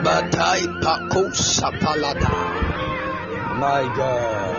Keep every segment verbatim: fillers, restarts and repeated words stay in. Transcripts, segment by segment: Kabatai Paco Sapalada. My God.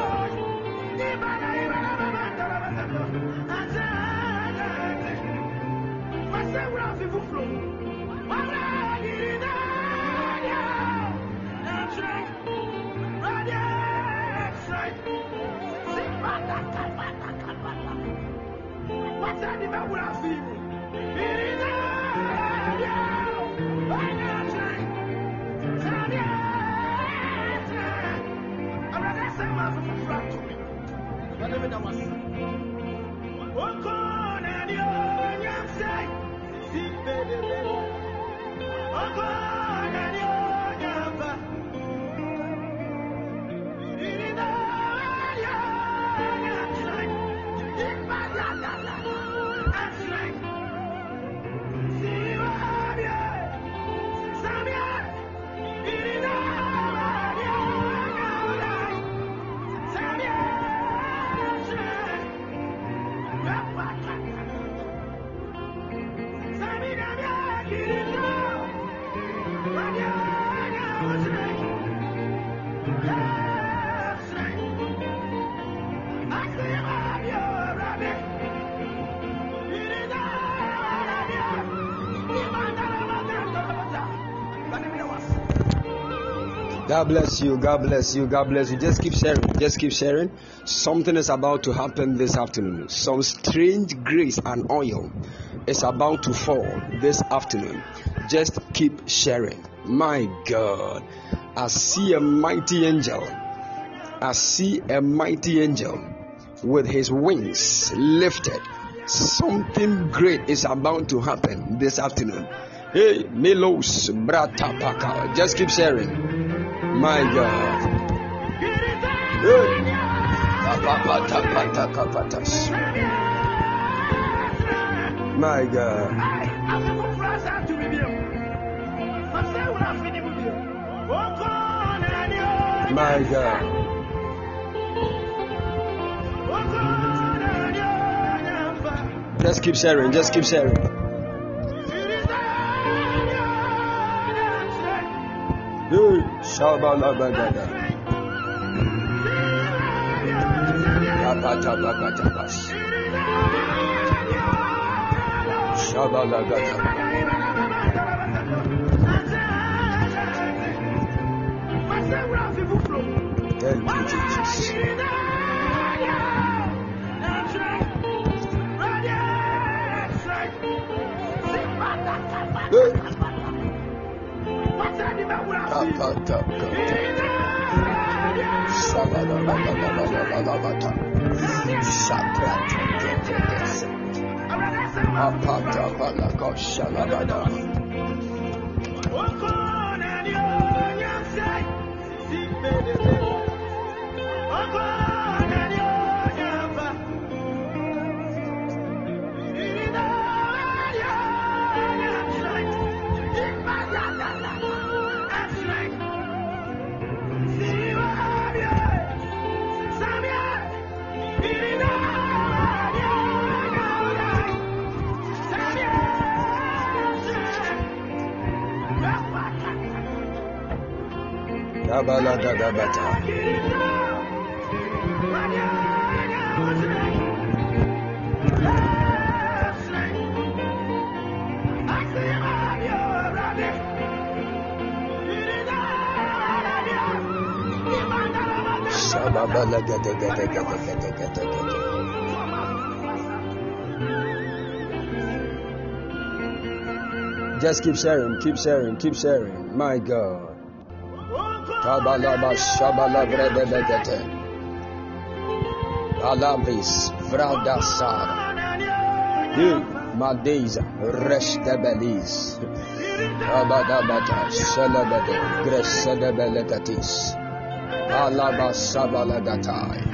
God bless you, God bless you, God bless you. Just keep sharing, just keep sharing. Something is about to happen this afternoon. Some strange grace and oil is about to fall this afternoon. Just keep sharing. My God, I see a mighty angel. I see a mighty angel with his wings lifted. Something great is about to happen this afternoon. Hey, Milos Bratapaka. Just keep sharing. My God. Hey. My God. My God. Just keep sharing, just keep sharing. Shabba. Just keep sharing, keep sharing, keep sharing. My God. Kabalaba Shabala Bredebekete Alabis Vrada Sara Yu Madeza Restebelis Abadabata Selebede Gresedebelekatis Alaba Sabalagatai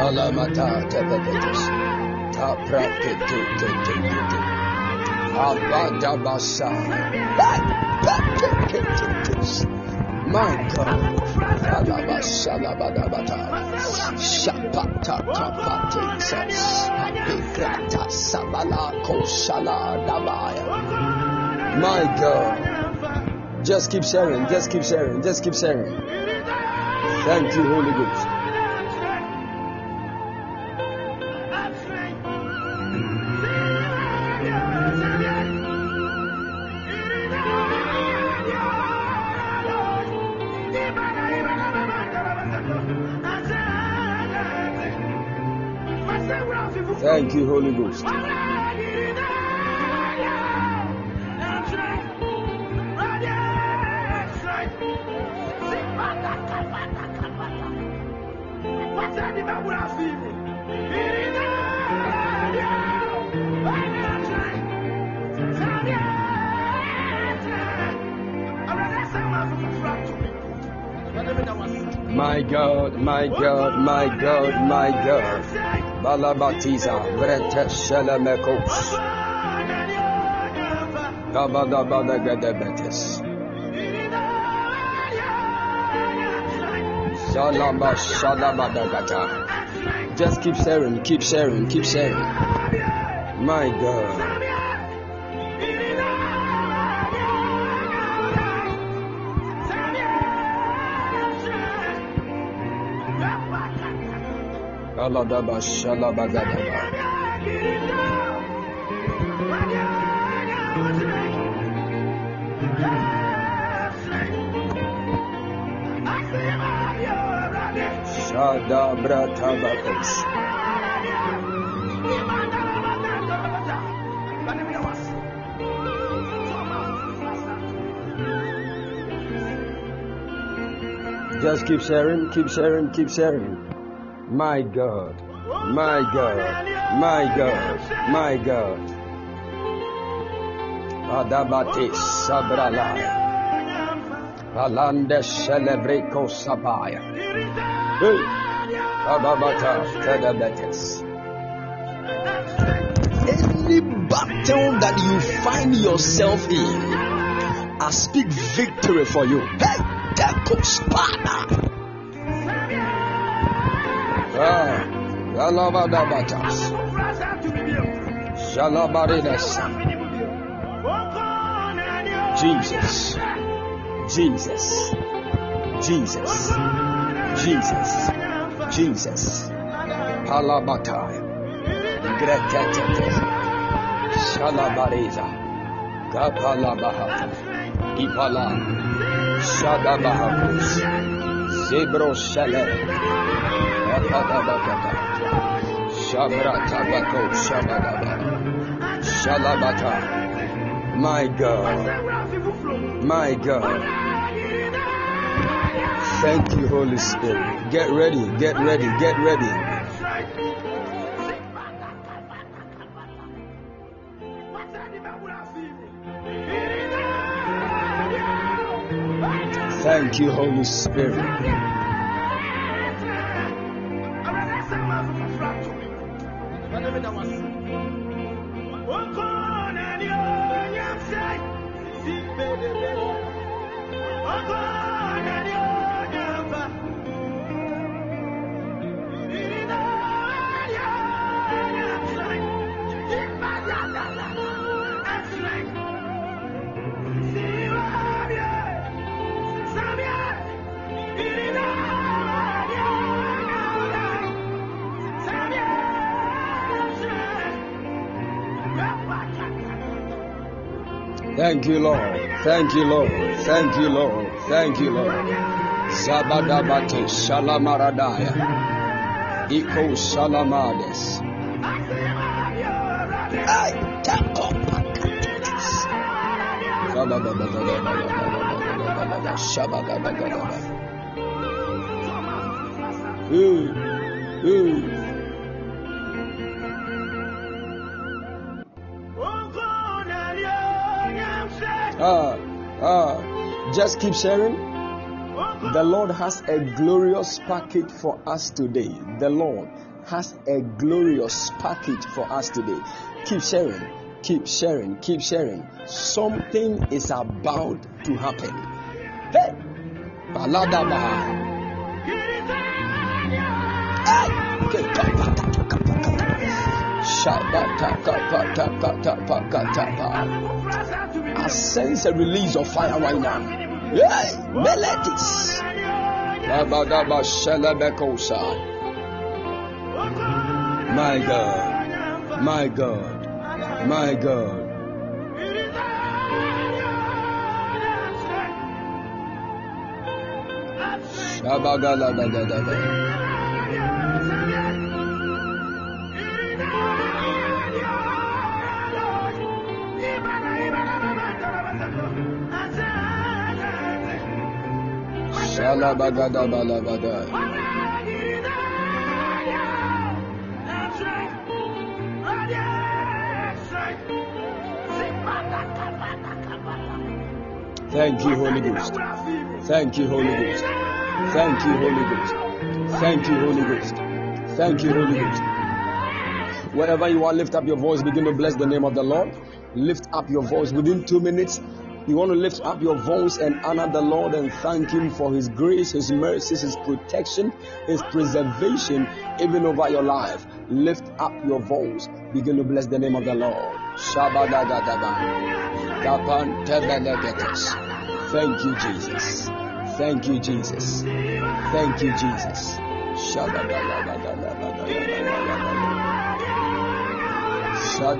Alamata Tebeketis Tapraketu Abadabasa Bakeketis. My God, my God, Just keep sharing, just keep sharing, just keep sharing. Thank you, Holy Ghost. Thank you, Holy Ghost. My God, my God, my God, my God. Balabatiza, Brete Shelemekos. Dabadabadagadebetes. Shalamba Shalabadagata. Just keep sharing, keep sharing, keep sharing. My God. Aladaba Shalabagadaba. Shadabratabakos. Just keep sharing, keep sharing, keep sharing. My God, my God, my God, my God. Adabati Sabrala. Alande Celebrico Sabaya. Adabata Tedabetes. Any battle that you find yourself in, I speak victory for you. Ah, Galabadabatas, Shalabaridas, Jesus, Jesus, Jesus, Jesus, Jesus, Palabatai, Gretete, Shalabariza, Kapalabahat, Ipala, Shadabahakus, Zebro Shalem. My God, my God, thank you, Holy Spirit. Get ready, get ready, get ready. Thank you, Holy Spirit. Thank you, Lord. Thank you, Lord. Thank you, Lord. Thank you, Lord. Sabadabate Shalamaradaya. Iko Shalamades. I Shabadabadabada. Ah, ah, just keep sharing. The Lord has a glorious package for us today. The Lord has a glorious package for us today. Keep sharing, keep sharing, keep sharing. Something is about to happen. Hey, Baladaba. I sense a release of fire right now. Hey, melodies. My God, my God, my God. Thank you, Holy Ghost. Thank you, Holy Ghost. Thank you, Holy Ghost. Thank you, Holy Ghost. Thank you, Holy Ghost. Wherever you are, lift up your voice. Begin to bless the name of the Lord. Lift up your voice. Within two minutes, you want to lift up your voice and honor the Lord and thank Him for His grace, His mercies, His protection, His preservation, even over your life. Lift up your voice. Begin to bless the name of the Lord. Thank you, Jesus. Thank you, Jesus. Thank you, Jesus. The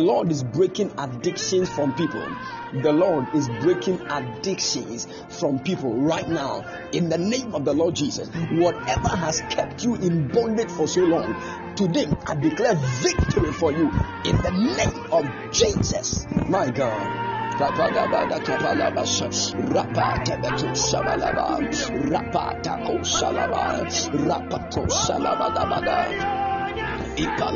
Lord is breaking addictions from people. The Lord is breaking addictions from people right now in the name of the Lord Jesus. Whatever has kept you in bondage for so long, today I declare victory for you in the name of Jesus. My God. Rabba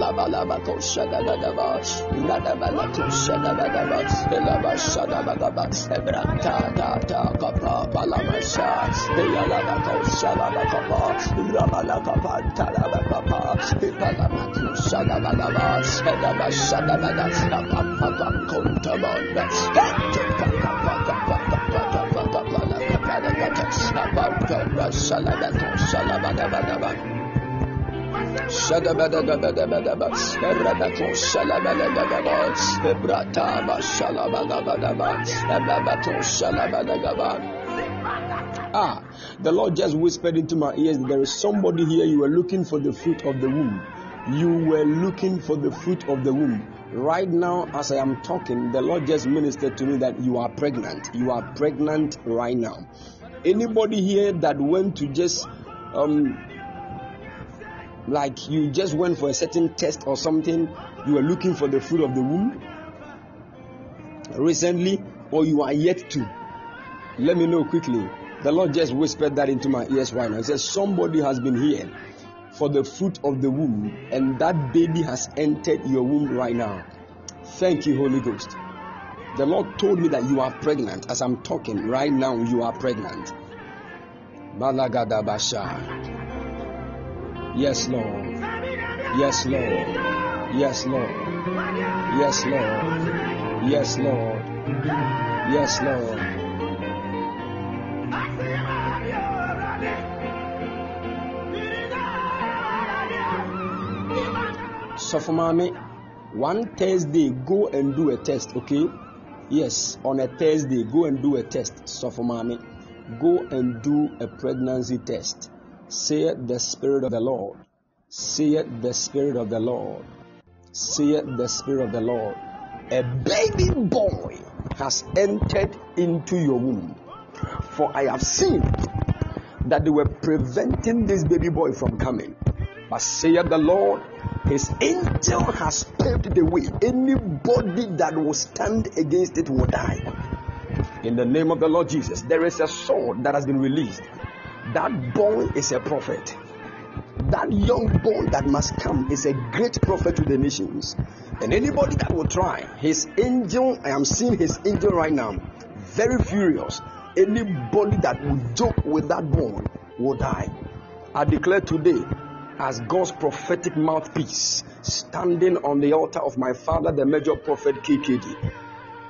Ah, the Lord just whispered into my ears, there is somebody here, you were looking for the fruit of the womb. You were looking for the fruit of the womb. Right now, as I am talking, the Lord just ministered to me that you are pregnant. You are pregnant right now. Anybody here that went to just... um. Like you just went for a certain test or something, you were looking for the fruit of the womb recently, or you are yet to. Let me know quickly. The Lord just whispered that into my ears right now. He says, somebody has been here for the fruit of the womb, and that baby has entered your womb right now. Thank you, Holy Ghost. The Lord told me that you are pregnant. As I'm talking right now, you are pregnant. Balagada Basha. Yes, Lord. Yes, Lord. Yes, Lord. Yes, Lord. Yes, Lord. Yes, Lord. So for mommy, one Thursday, go and do a test, okay? Yes, on a Thursday, go and do a test. So for mommy, go and do a pregnancy test. Saith the Spirit of the Lord. Saith the Spirit of the Lord. Saith the Spirit of the Lord. A baby boy has entered into your womb. For I have seen that they were preventing this baby boy from coming. But saith the Lord, his angel has paved the way. Anybody that will stand against it will die. In the name of the Lord Jesus, there is a sword that has been released. That boy is a prophet. That young boy that must come is a great prophet to the nations. And anybody that will try, his angel, I am seeing his angel right now, very furious. Anybody that will joke with that boy will die. I declare today, as God's prophetic mouthpiece, standing on the altar of my father, the major prophet K K D,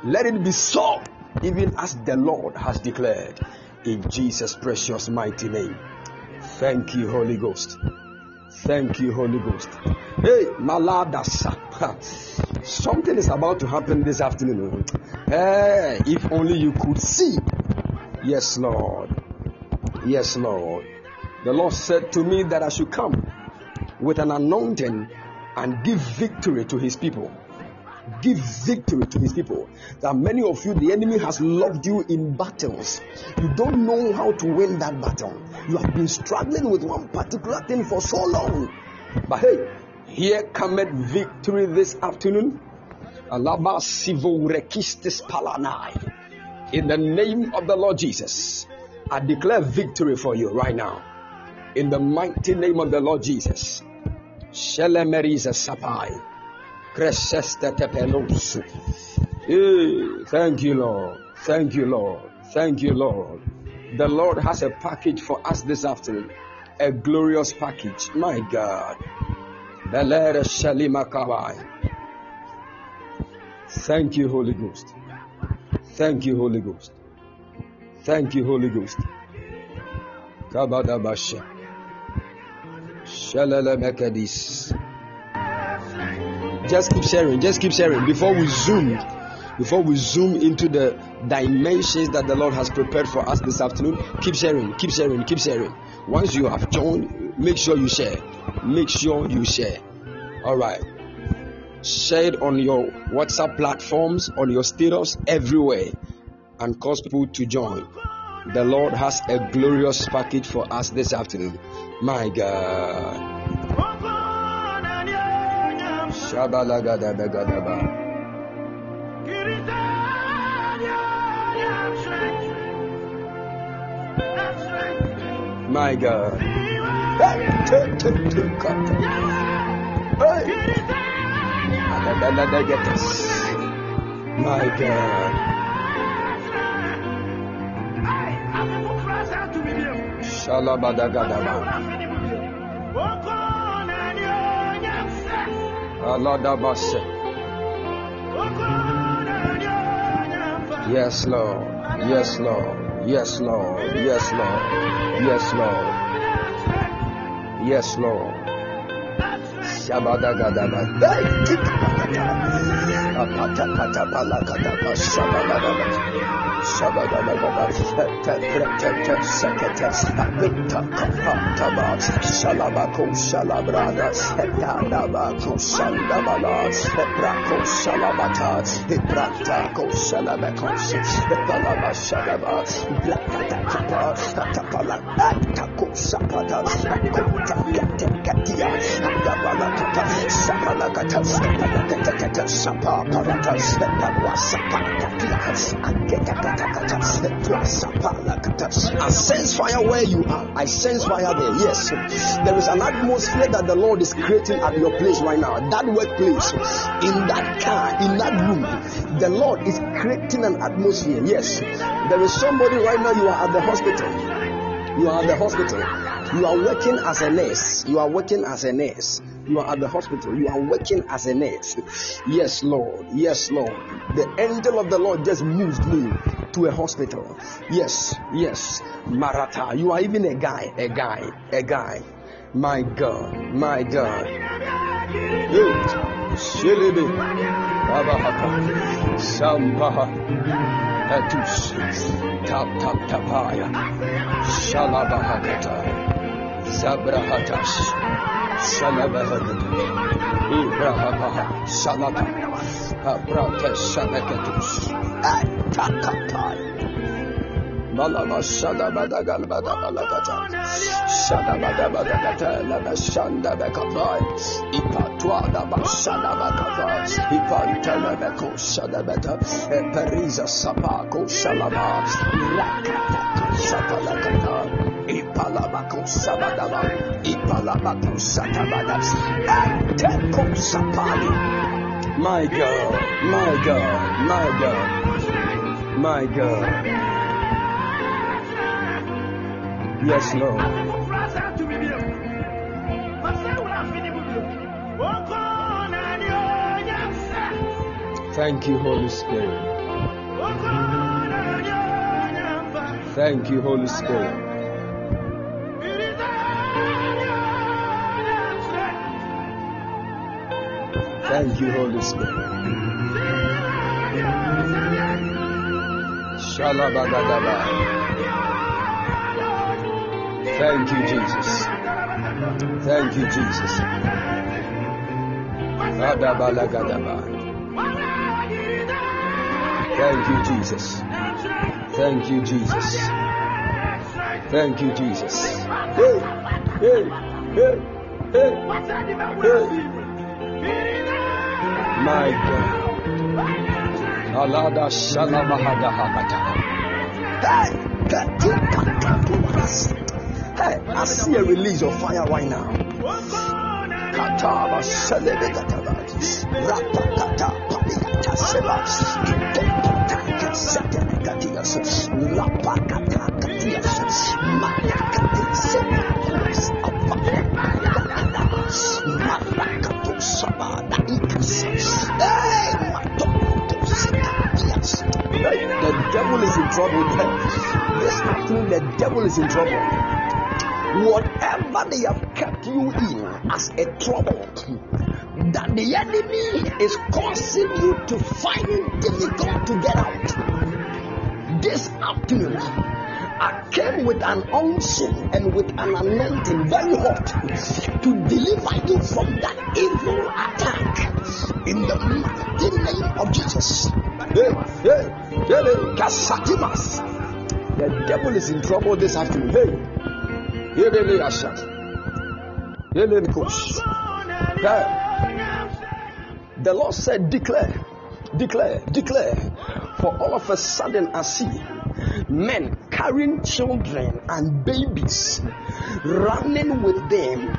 let it be so, even as the Lord has declared, in Jesus' precious mighty name. Thank you, Holy Ghost. Thank you, Holy Ghost. Hey, Malada, something is about to happen this afternoon. Hey, if only you could see. Yes, Lord. Yes, Lord. The Lord said to me that I should come with an anointing and give victory to his people. Give victory to his people. That many of you, the enemy has locked you in battles. You don't know how to win that battle. You have been struggling with one particular thing for so long. But hey, here cometh victory this afternoon. Alaba sivorekistis palanai. In the name of the Lord Jesus, I declare victory for you right now. In the mighty name of the Lord Jesus. Shelemeriza sapai. Thank you, Lord. Thank you, Lord. Thank you, Lord. The Lord has a package for us this afternoon. A glorious package. My God. Thank you, Holy Ghost. Thank you, Holy Ghost. Thank you, Holy Ghost. Kabadabasha. Shalala Mekadis. Just keep sharing, just keep sharing before we zoom, before we zoom into the dimensions that the Lord has prepared for us this afternoon. Keep sharing, keep sharing, keep sharing. Once you have joined, make sure you share. Make sure you share. All right. Share it on your WhatsApp platforms, on your status, everywhere, and cause people to join. The Lord has a glorious package for us this afternoon. My God. My God. My God. Shalabadagadaba. Yes, Lord. Yes, Lord. Yes, Lord. Yes, Lord. Yes, Lord. Yes, Lord. I sense fire where you are. I sense fire there. Yes, there is an atmosphere that the Lord is creating at your place right now. That workplace, in that car, in that room, the Lord is creating an atmosphere. Yes, there is somebody right now. You are at the hospital. You are at the hospital. You are working as a nurse. You are working as a nurse. You are at the hospital. You are working as a nurse. Yes, Lord. Yes, Lord. The angel of the Lord just moved me to a hospital. Yes, yes. Marata. You are even a guy. A guy. A guy. My God. My God. Shilibi. Atus. Tap tap tapaya. Shalabahakata. Zabrahatas, Shalabahadam, Ibrahabaha, Shalata, Abrates, Shalakatus, Atakatai, Malama Shada Badagal Badabalakata Shada Badabadakata Lama Shanda Bekabai Ipatuada Bashada Bakava Ipantelebeko Shada Beta Eperiza Sapako Shalama Lakata Sapalakata Ipalabako Sabadaba Ipalabako Satabada Ateko Sapali. My God, my God, my God, my God. Yes, Lord. Thank you, Holy Spirit. Thank you, Holy Spirit. Thank you, Holy Spirit. Shalabagadaba. Thank you, Jesus. Thank you, Jesus. Adabalagadaba. Thank you, Jesus. Thank you, Jesus. Thank you, Jesus. Hey, hey, hey, hey, hey. My God, Alada Shalamahada Hakata. Hey, I see a release of fire right now. Kataba Shalebegataba, Rapatata, Papikata Seba, Kitopataka Satanakatias, Lapakata Katias, Makakati Sebatas, Apakata, the devil is in trouble. This afternoon, the devil is in trouble. Whatever they have kept you in as a trouble, that the enemy is causing you to find it difficult to get out. This afternoon, I came with an unction and with an anointing very hot to deliver you from that evil attack in the mighty name of Jesus. The devil is in trouble this afternoon. The Lord said, declare, declare, declare, for all of a sudden I see men carrying children and babies, running with them.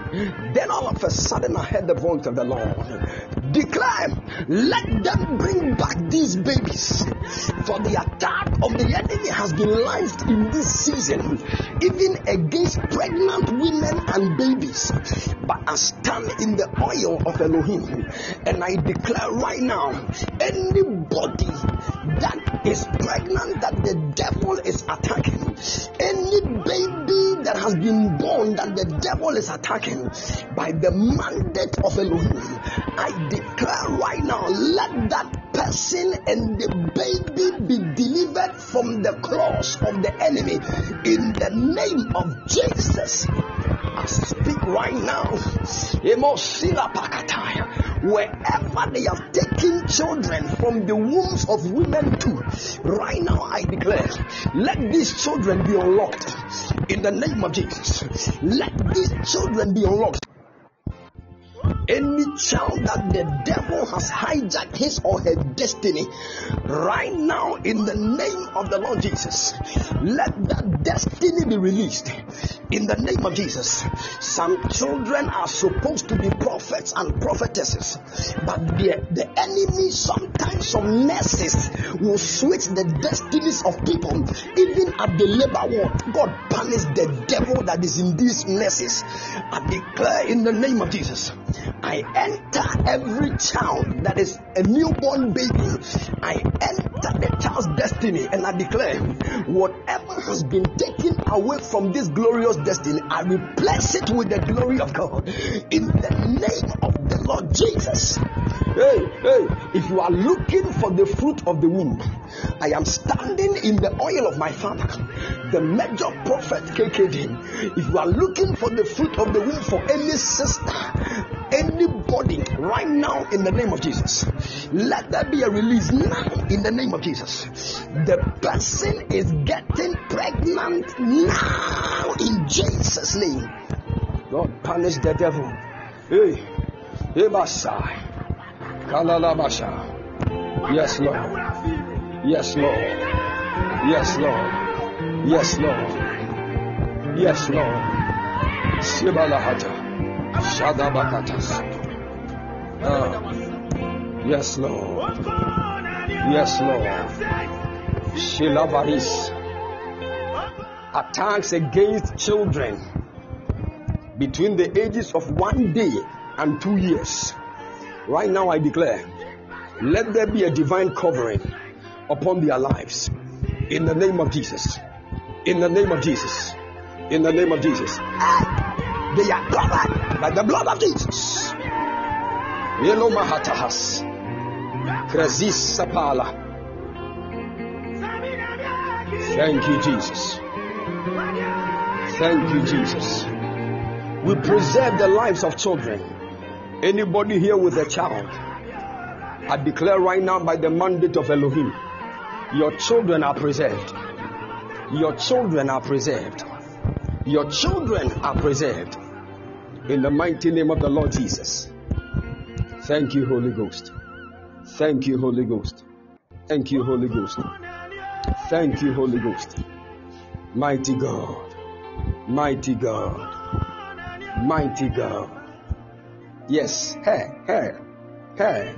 Then all of a sudden I heard the voice of the Lord. Declare, let them bring back these babies, for the attack of the enemy has been launched in this season, even against pregnant women and babies. But I stand in the oil of Elohim, and I declare right now, anybody that is pregnant that the devil is attacking, any baby that has been born that the devil is attacking, by the mandate of Elohim, I declare right now, let that person and the baby be delivered from the claws of the enemy in the name of Jesus. I speak right now, wherever they have taken children from the wombs of women too, right now I declare, let these children be unlocked in the name of Jesus. Let these children be unlocked. Any child that the devil has hijacked his or her destiny, right now in the name of the Lord Jesus, let that destiny be released in the name of Jesus. Some children are supposed to be prophets and prophetesses, but the, the enemy, sometimes some nurses, will switch the destinies of people, even at the labor ward. God punish the devil that is in these nurses. I declare in the name of Jesus, I enter every child that is a newborn baby. I enter the child's destiny, and I declare, whatever has been taken away from this glorious destiny, I replace it with the glory of God in the name of the Lord Jesus. Hey, hey, if you are looking for the fruit of the womb, I am standing in the oil of my father, the major prophet K K D. If you are looking for the fruit of the womb for any sister, anybody right now, in the name of Jesus, let there be a release now in the name of Jesus. The person is getting pregnant now in Jesus' name. God punish the devil. Hey, hey, Messiah. Yes, Lord. Yes, Lord. Yes, Lord. Yes, Lord. Yes, Lord. Sibalahata. Shadabakatas. Yes, Lord. Yes, Lord. Shilavaris. Attacks against children between the ages of one day and two years. Right now I declare, let there be a divine covering upon their lives. In the name of Jesus. In the name of Jesus. In the name of Jesus. They are covered by the blood of Jesus. Yelo mahatahas. Krasis sapala. Thank you, Jesus. Thank you, Jesus. We preserve the lives of children. Anybody here with a child, I declare right now by the mandate of Elohim, your children are preserved. Your children are preserved. Your children are preserved. In the mighty name of the Lord Jesus. Thank you, Holy Ghost. Thank you, Holy Ghost. Thank you, Holy Ghost. Thank you, Holy Ghost. Mighty God. Mighty God. Mighty God. Yes, hey, hey, hey.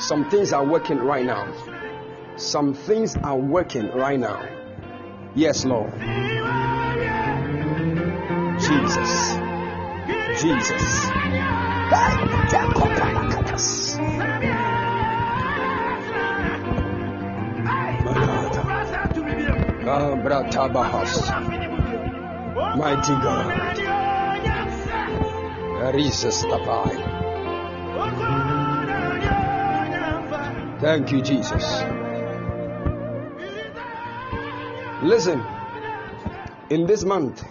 Some things are working right now. Some things are working right now. Yes, Lord. Jesus. Jesus. Mighty God. Thank you, Jesus. Listen, in this month,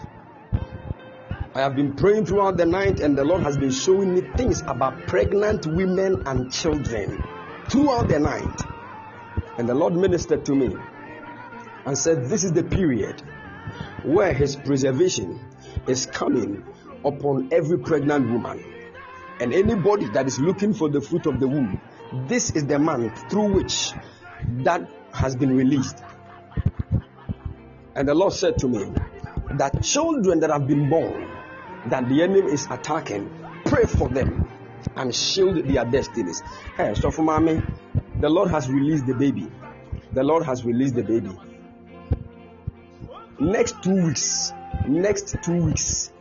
I have been praying throughout the night, and the Lord has been showing me things about pregnant women and children throughout the night. And the Lord ministered to me and said, this is the period where His preservation is coming upon every pregnant woman and anybody that is looking for the fruit of the womb. This is the month through which that has been released. And the Lord said to me that children that have been born, that the enemy is attacking, pray for them and shield their destinies. Hey, so for mommy, the Lord has released the baby. The Lord has released the baby. Next two weeks, next two weeks.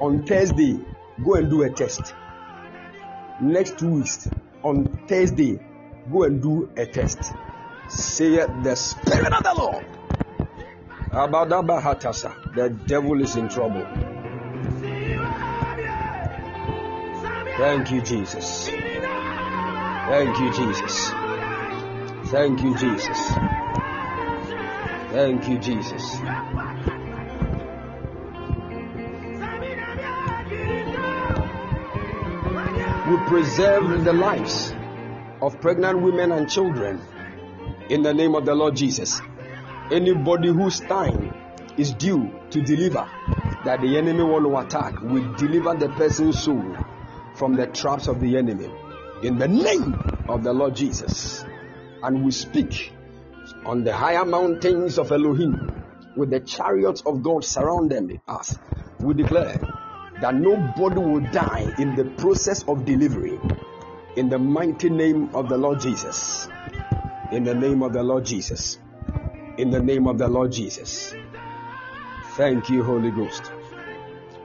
On Thursday, go and do a test. Next two weeks, on Thursday, go and do a test. Say the Spirit of the Lord. Abadabahatasa, the devil is in trouble. Thank you, Jesus. Thank you, Jesus. Thank you, Jesus. Thank you, Jesus. We preserve the lives of pregnant women and children in the name of the Lord Jesus. Anybody whose time is due to deliver, that the enemy want to attack, we deliver the person's soul from the traps of the enemy in the name of the Lord Jesus. And we speak on the higher mountains of Elohim with the chariots of God surrounding us. We declare that nobody will die in the process of delivery. In the mighty name of the Lord Jesus. In the name of the Lord Jesus. In the name of the Lord Jesus. Thank you, Holy Ghost.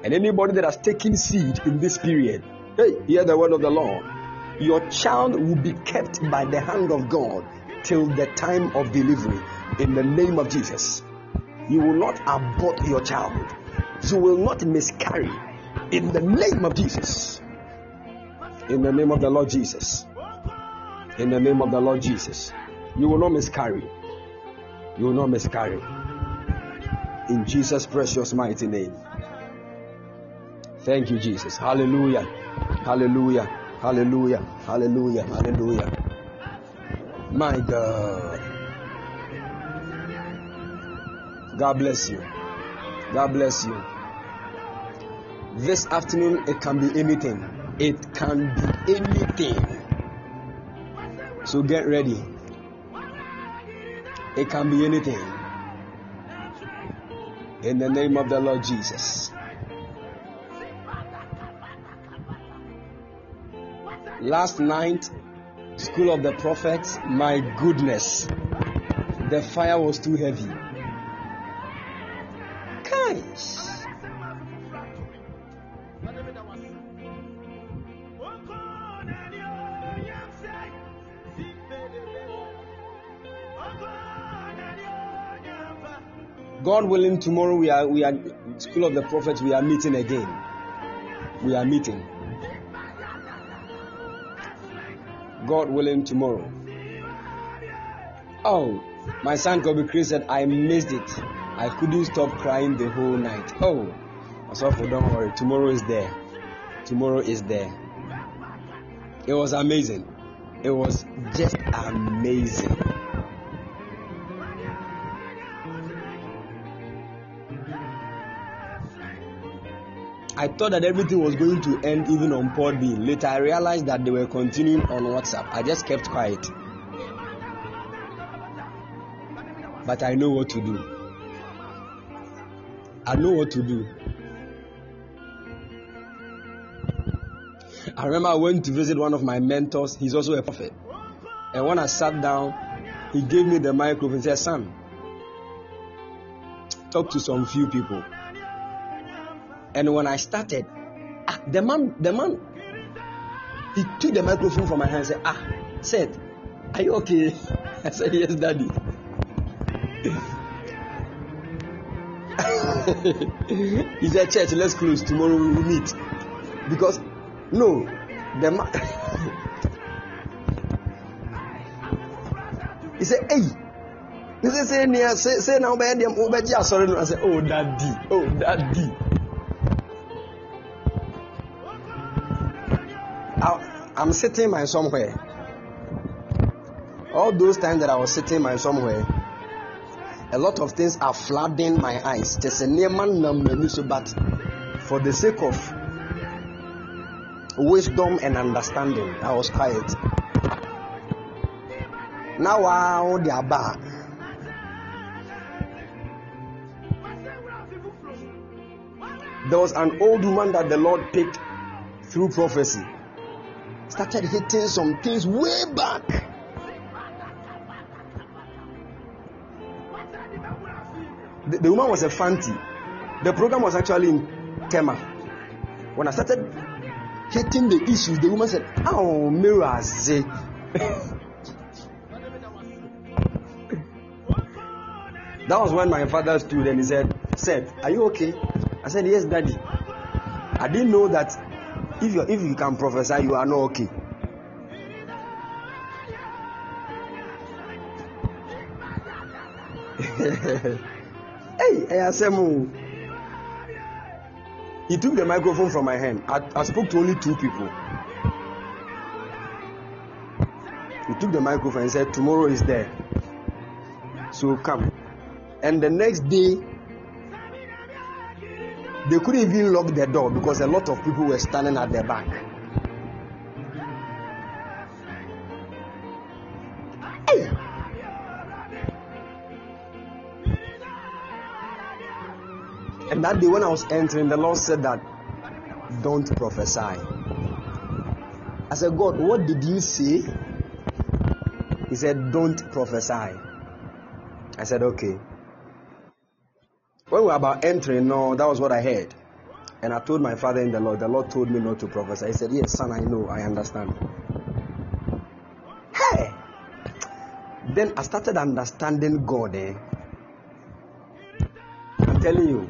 And anybody that has taken seed in this period, hey, hear the word of the Lord. Your child will be kept by the hand of God till the time of delivery. In the name of Jesus. You will not abort your child. You will not miscarry. In the name of Jesus. In the name of the Lord Jesus. In the name of the Lord Jesus. You will not miscarry. You will not miscarry. In Jesus' precious mighty name. Thank you, Jesus. Hallelujah. Hallelujah. Hallelujah. Hallelujah. Hallelujah. My God. God bless you. God bless you. This afternoon, it can be anything. It can be anything. So get ready. It can be anything. In the name of the Lord Jesus. Last night, School of the Prophets, my goodness, the fire was too heavy. Guys. God willing, tomorrow we are we are School of the Prophets, we are meeting again. We are meeting. God willing, tomorrow. Oh, my son Kobe Chris said I missed it. I couldn't stop crying the whole night. Oh, so don't worry. Tomorrow is there. Tomorrow is there. It was amazing. It was just amazing. I thought that everything was going to end even on Podbean. Later, I realized that they were continuing on WhatsApp. I just kept quiet. But I know what to do. I know what to do. I remember I went to visit one of my mentors. He's also a prophet. And when I sat down, he gave me the microphone and said, "Son, talk to some few people." And when I started, ah, the man, the man, he took the microphone from my hand and said, ah, said, "Are you okay?" I said, "Yes, Daddy." He said, "Church, let's close. Tomorrow we will meet." Because, no, the man, he said, "Hey." He said, "Say, say, now, baby, I'm over here." I said, "Oh, Daddy, oh, Daddy." I'm sitting my somewhere. All those times that I was sitting my somewhere, a lot of things are flooding my eyes. Just a name and number, but for the sake of wisdom and understanding, I was quiet. Now wow, they are back. There was an old woman that the Lord picked through prophecy. Started hitting some things way back. The, the woman was a fancy. The program was actually in Tema. When I started hitting the issues, the woman said, "Oh, mirrors." That was when my father stood and he said, "Seth, are you okay?" I said, "Yes, Daddy." I didn't know that If you if you can prophesy, you are not okay. Hey, Asemu. He took the microphone from my hand. I, I spoke to only two people. He took the microphone and said, "Tomorrow is there. So come." And the next day, they couldn't even lock the door because a lot of people were standing at their back. Hey. And that day when I was entering, the Lord said that, "Don't prophesy." I said, "God, what did you say?" He said, "Don't prophesy." I said, "Okay." When we were about entering, no, that was what I heard. And I told my father in the Lord, the Lord told me not to prophesy. He said, "Yes, son, I know, I understand." Hey! Then I started understanding God, eh? I'm telling you.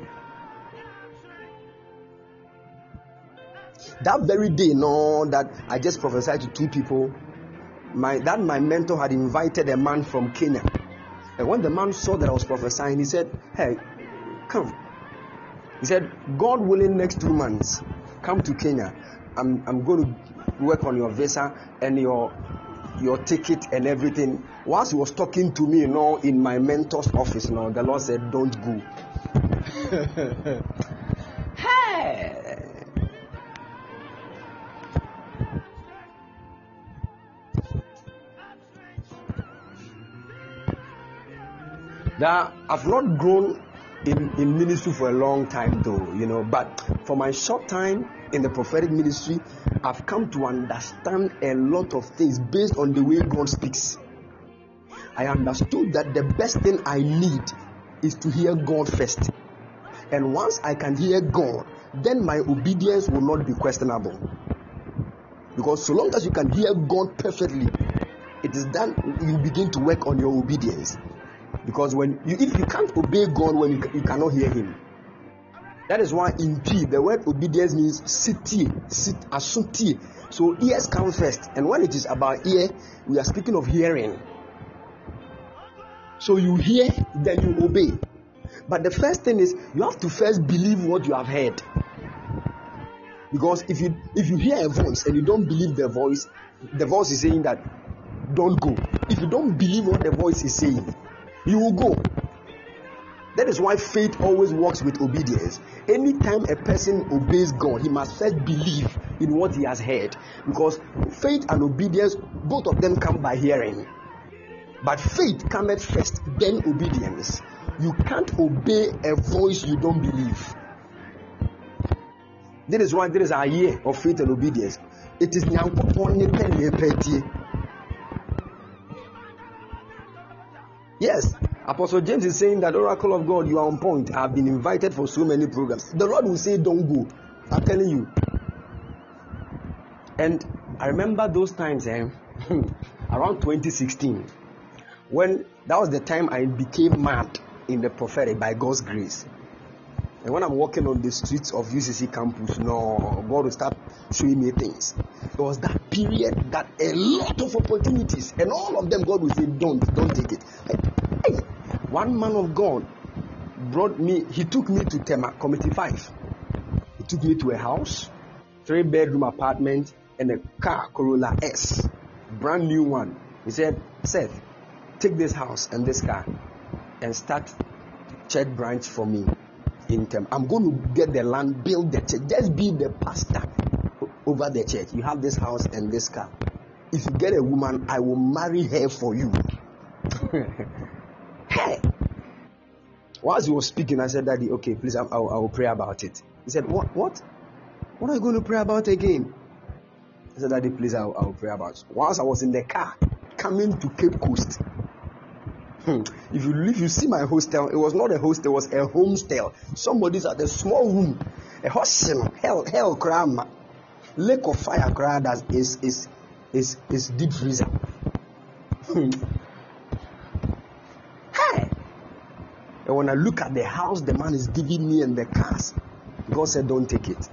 That very day, no, that I just prophesied to two people, my that my mentor had invited a man from Kenya. And when the man saw that I was prophesying, he said, "Hey, come." He said, "God willing, next two months, come to Kenya. I'm I'm going to work on your visa and your your ticket and everything." Whilst he was talking to me, you know, in my mentor's office, you know, the Lord said, "Don't go." Hey. Now, I've not grown in, in ministry for a long time, though, you know, but for my short time in the prophetic ministry, I've come to understand a lot of things based on the way God speaks. I understood that the best thing I need is to hear God first. And once I can hear God, then my obedience will not be questionable. Because so long as you can hear God perfectly, it is then you begin to work on your obedience. Because when you, if you can't obey God when you, you cannot hear Him, that is why in P, the word obedience means siti, sit asuti. So ears come first, and when it is about ear, we are speaking of hearing. So you hear, then you obey. But the first thing is you have to first believe what you have heard. Because if you if you hear a voice and you don't believe the voice, the voice is saying that don't go. If you don't believe what the voice is saying, you will go. That is why faith always works with obedience. Anytime a person obeys God, he must first believe in what he has heard. Because faith and obedience, both of them come by hearing. But faith cometh first, then obedience. You can't obey a voice you don't believe. That is why there is a year of faith and obedience. It is now yes, Apostle James is saying that Oracle of God, you are on point. I have been invited for so many programs. The Lord will say, "Don't go." I'm telling you. And I remember those times, eh, around twenty sixteen, when that was the time I became mad in the prophetic by God's grace. And when I'm walking on the streets of U C C campus, no, God will start showing me things. There was that period that a lot of opportunities, and all of them, God will say, don't, don't take it. Hey, one man of God brought me, he took me to Tema, Committee five. He took me to a house, three bedroom apartment, and a car, Corolla S, brand new one. He said, "Seth, take this house and this car and start church branch for me. In term, I'm going to get the land, build the church, just be the pastor over the church. You have this house and this car. If you get a woman, I will marry her for you." Hey, whilst he was speaking, I said, "Daddy, okay, please, I, I, I will pray about it." He said, "What? What? What are you going to pray about again?" I said, "Daddy, please, I, I will pray about it." Whilst I was in the car coming to Cape Coast. Hmm. If you leave, you see my hostel. It was not a hostel, it was a homestel. Somebody's at a small room, a hostel, hell, hell, grandma, lake of fire, crowd that is is is is deep freezer. Hmm. Hey, and when I look at the house the man is giving me and the cars, God said, "Don't take it."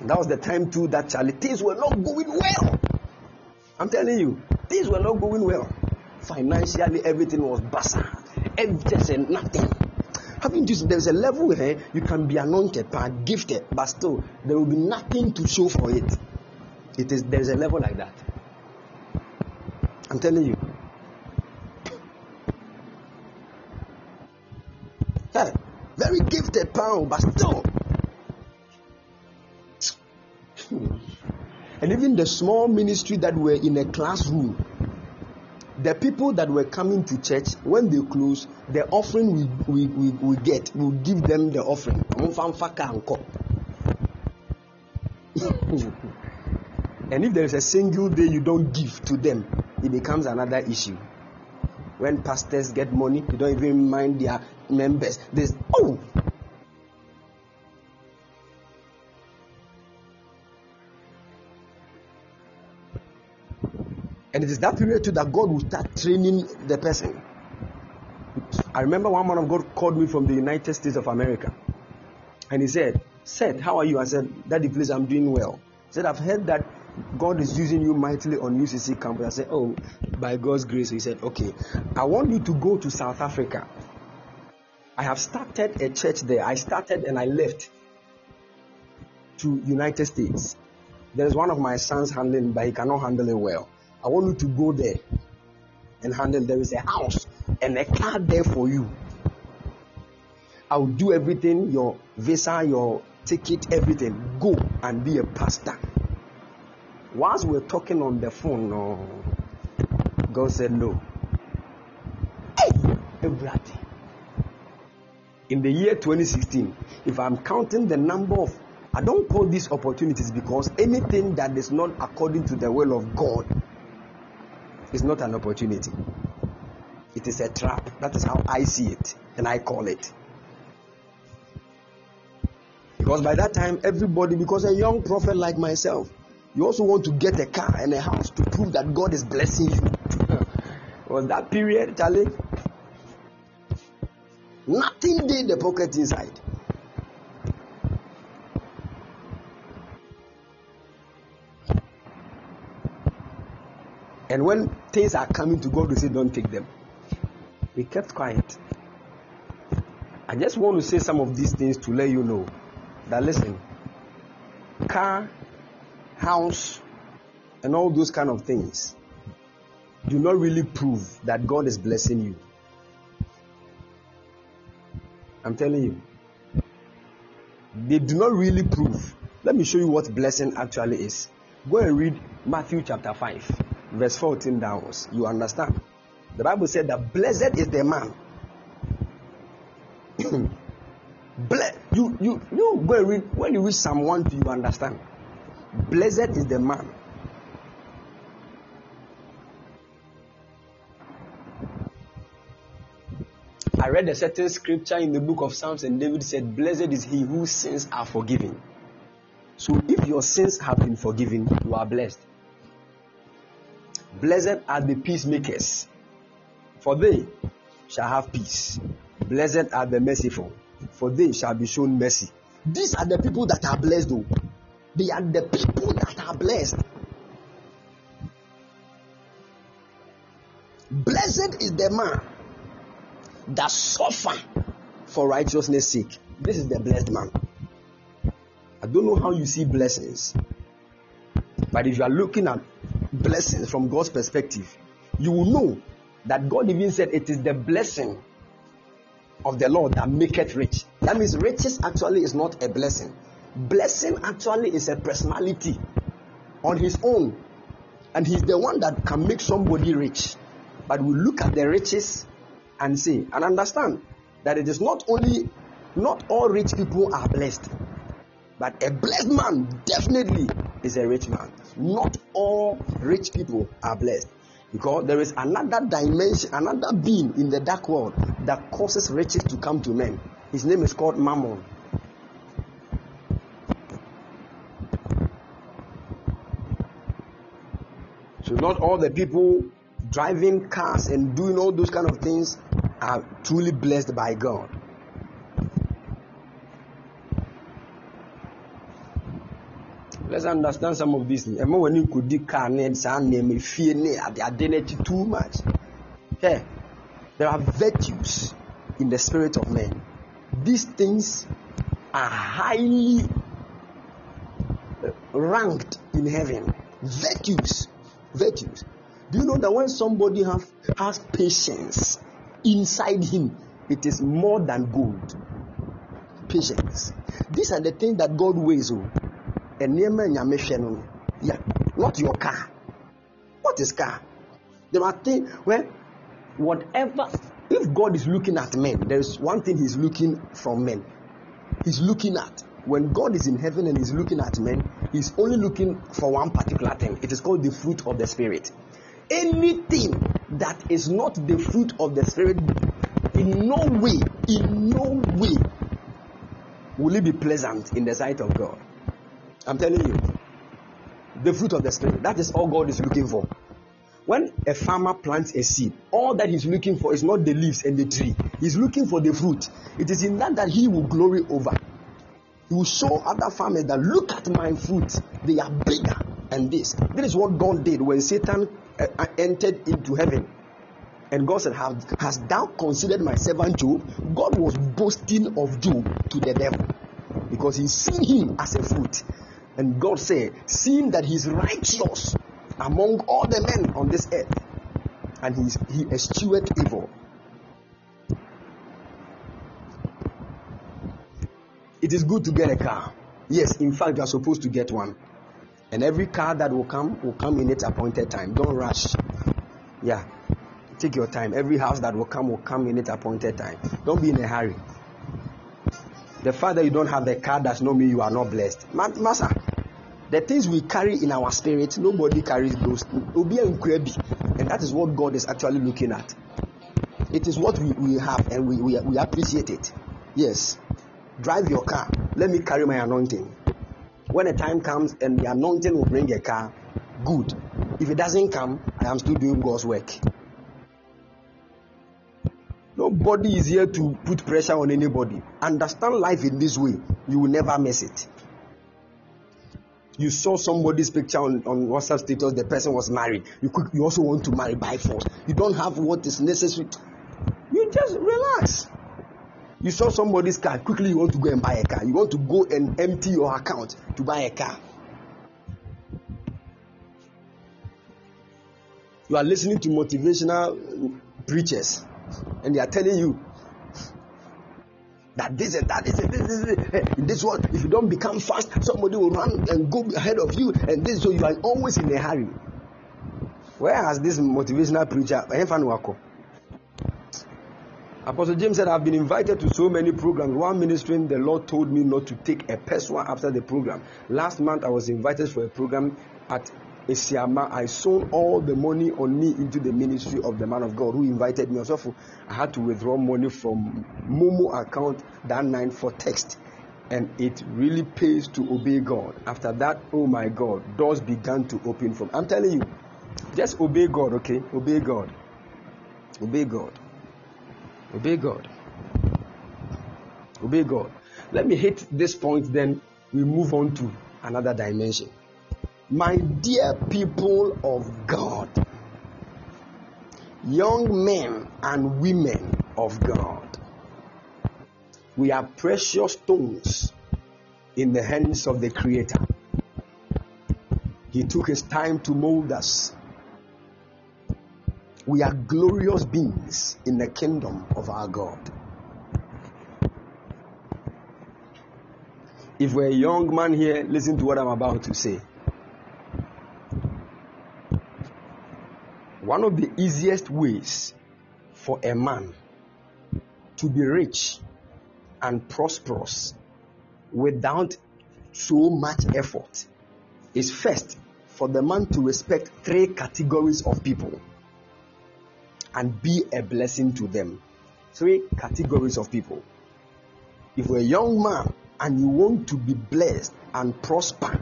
That was the time too that Charlie, things were not going well. I'm telling you, things were not going well. Financially, everything was basa, everything and nothing. Having this, there's a level where you can be anointed, but gifted, but still there will be nothing to show for it. It is there's a level like that. I'm telling you. Hey, very gifted, pound, but still. And even the small ministry that were in a classroom. The people that were coming to church, when they close, the offering we we, we, we get, we we'll give them the offering. And if there is a single day you don't give to them, it becomes another issue. When pastors get money, they don't even mind their members. There's, oh! And it is that period too that God will start training the person. I remember one man of God called me from the United States of America. And he said, said, how are you? I said, Daddy, please, I'm doing well. He said, I've heard that God is using you mightily on U C C campus. I said, oh, by God's grace. He said, okay, I want you to go to South Africa. I have started a church there. I started and I left to United States. There is one of my sons handling, but he cannot handle it well. I want you to go there and handle. There is a house and a car there for you. I'll do everything, your visa, your ticket, everything. Go and be a pastor. Whilst we're talking on the phone, no, God said no. Hey, everybody. In the year twenty sixteen, if I'm counting the number of, I don't call these opportunities, because anything that is not according to the will of God is not an opportunity. It is a trap. That is how I see it, and I call it. Because by that time, everybody, because a young prophet like myself, you also want to get a car and a house to prove that God is blessing you. Was that period, Charlie? Nothing did the pocket inside. And when things are coming to God, we say, don't take them. We kept quiet. I just want to say some of these things to let you know that, listen, car, house, and all those kind of things do not really prove that God is blessing you. I'm telling you, they do not really prove. Let me show you what blessing actually is. Go and read Matthew chapter five, verse fourteen downwards. You understand? The Bible said that blessed is the man. Bless you, you, you go and read. When you read Psalm one, you understand. Blessed is the man. I read a certain scripture in the book of Psalms, and David said, blessed is he whose sins are forgiven. So if your sins have been forgiven, you are blessed. Blessed are the peacemakers, for they shall have peace. Blessed are the merciful, for they shall be shown mercy. These are the people that are blessed, though. They are the people that are blessed. Blessed is the man that suffers for righteousness' sake. This is the blessed man. I don't know how you see blessings, but if you are looking at blessings from God's perspective, you will know that God even said it is the blessing of the Lord that maketh rich. That means riches actually is not a blessing. Blessing actually is a personality on his own, and he's the one that can make somebody rich. But we look at the riches and see and understand that it is not only, not all rich people are blessed, but a blessed man definitely is a rich man. Not all rich people are blessed, because there is another dimension, another being in the dark world that causes riches to come to men. His name is called Mammon. So not all the people driving cars and doing all those kind of things are truly blessed by God. Let's understand some of these things. When you could identity too much. Hey, there are virtues in the spirit of men. These things are highly ranked in heaven. Virtues. Virtues. Do you know that when somebody have, has patience inside him, it is more than gold? Patience. These are the things that God weighs on. Yeah, not your car. What is car? There are things, well, whatever. If God is looking at men, there is one thing he's looking from men. He's looking at. When God is in heaven and he's looking at men, he's only looking for one particular thing. It is called the fruit of the Spirit. Anything that is not the fruit of the Spirit, in no way, in no way, will it be pleasant in the sight of God. I'm telling you, the fruit of the Spirit, that is all God is looking for. When a farmer plants a seed, all that he's looking for is not the leaves and the tree. He's looking for the fruit. It is in that that he will glory over. you show other farmers that look at my fruit, they are bigger than this. That is what God did when Satan uh, entered into heaven. And God said, "Hast thou considered my servant Job?" God was boasting of Job to the devil because he seen him as a fruit. And God said, "Seeing that he is righteous among all the men on this earth, and he, he eschewed evil." It is good to get a car. Yes, in fact, you are supposed to get one. And every car that will come will come in its appointed time. Don't rush. Yeah. Take your time. Every house that will come will come in its appointed time. Don't be in a hurry. The fact that you don't have the car does not mean you are not blessed. Ma- Master, the things we carry in our spirit, nobody carries those. And that is what God is actually looking at. It is what we, we have, and we, we, we appreciate it. Yes. Drive your car. Let me carry my anointing. When the time comes and the anointing will bring a car, good. If it doesn't come, I am still doing God's work. Nobody is here to put pressure on anybody. Understand life in this way. You will never miss it. You saw somebody's picture on, on WhatsApp status. The person was married. You, could, you also want to marry by force. You don't have what is necessary. You just relax. You saw somebody's car. Quickly you want to go and buy a car. You want to go and empty your account to buy a car. You are listening to motivational preachers. And they are telling you that this and that is it, this is it. In this world, if you don't become fast, somebody will run and go ahead of you, and this, so you are always in a hurry. Where has this motivational preacher Apostle James said, "I've been invited to so many programs. While ministering, the Lord told me not to take a person after the program. Last month, I was invited for a program at Esiama. I sold all the money on me into the ministry of the man of God who invited me. Also, I had to withdraw money from Momo account that night for text, and it really pays to obey God. After that, oh my God, doors began to open from." I'm telling you, just obey God, okay? Obey God, obey God, obey God, obey God. Let me hit this point, then we move on to another dimension. My dear people of God, young men and women of God, we are precious stones in the hands of the Creator. He took his time to mold us. We are glorious beings in the kingdom of our God. If we're a young man here, listen to what I'm about to say. One of the easiest ways for a man to be rich and prosperous without so much effort is first for the man to respect three categories of people and be a blessing to them. Three categories of people. If you're a young man and you want to be blessed and prosper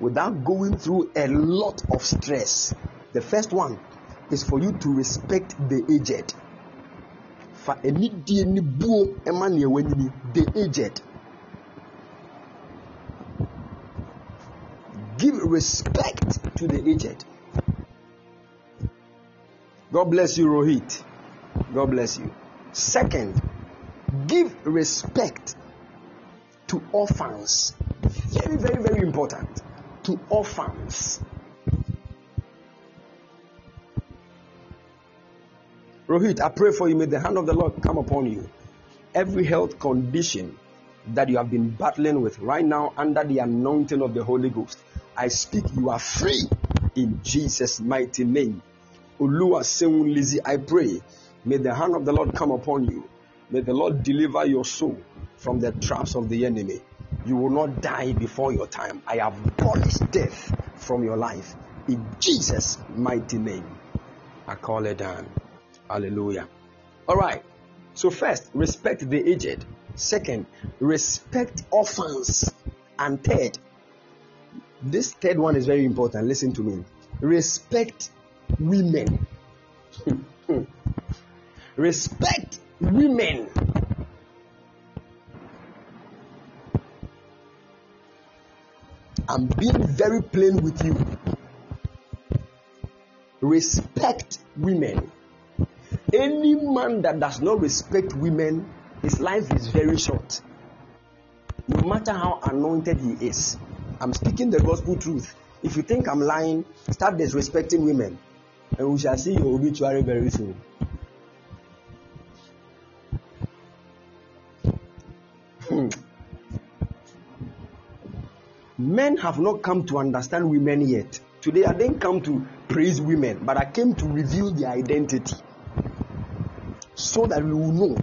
without going through a lot of stress, the first one is for you to respect the aged. The aged. Give respect to the aged. God bless you, Rohit. God bless you. Second, give respect to orphans. Very, very, very important. To orphans. Rohit, I pray for you. May the hand of the Lord come upon you. Every health condition that you have been battling with right now, under the anointing of the Holy Ghost, I speak, you are free in Jesus' mighty name. Ulua Seun Lizzie, I pray, may the hand of the Lord come upon you. May the Lord deliver your soul from the traps of the enemy. You will not die before your time. I abolish death from your life in Jesus' mighty name. I call it down. Hallelujah. All right. So first, respect the aged. Second, respect orphans. And third, this third one is very important. Listen to me. Respect women. Respect women. I'm being very plain with you. Respect women. Any man that does not respect women, his life is very short. No matter how anointed he is. I'm speaking the gospel truth. If you think I'm lying, start disrespecting women. And we shall see your obituary very soon. Men have not come to understand women yet. Today I didn't come to praise women, but I came to reveal their identity so that we will know.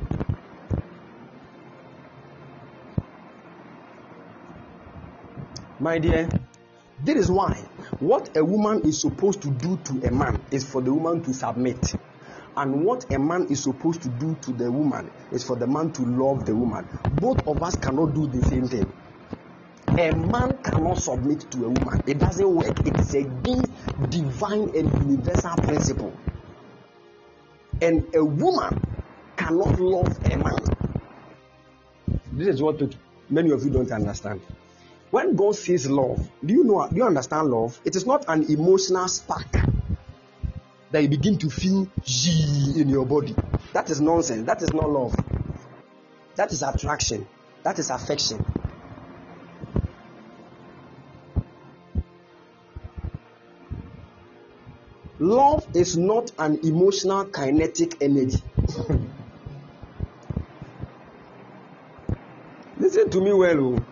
My dear, this is why what a woman is supposed to do to a man is for the woman to submit. And what a man is supposed to do to the woman is for the man to love the woman. Both of us cannot do the same thing. A man cannot submit to a woman. It doesn't work. It is against divine and universal principle. And a woman cannot love a man. This is what many of you don't understand. When God says love, do you know? Do you understand love? It is not an emotional spark that you begin to feel in your body. That is nonsense. That is not love. That is attraction. That is affection. Love is not an emotional kinetic energy. Listen to me well.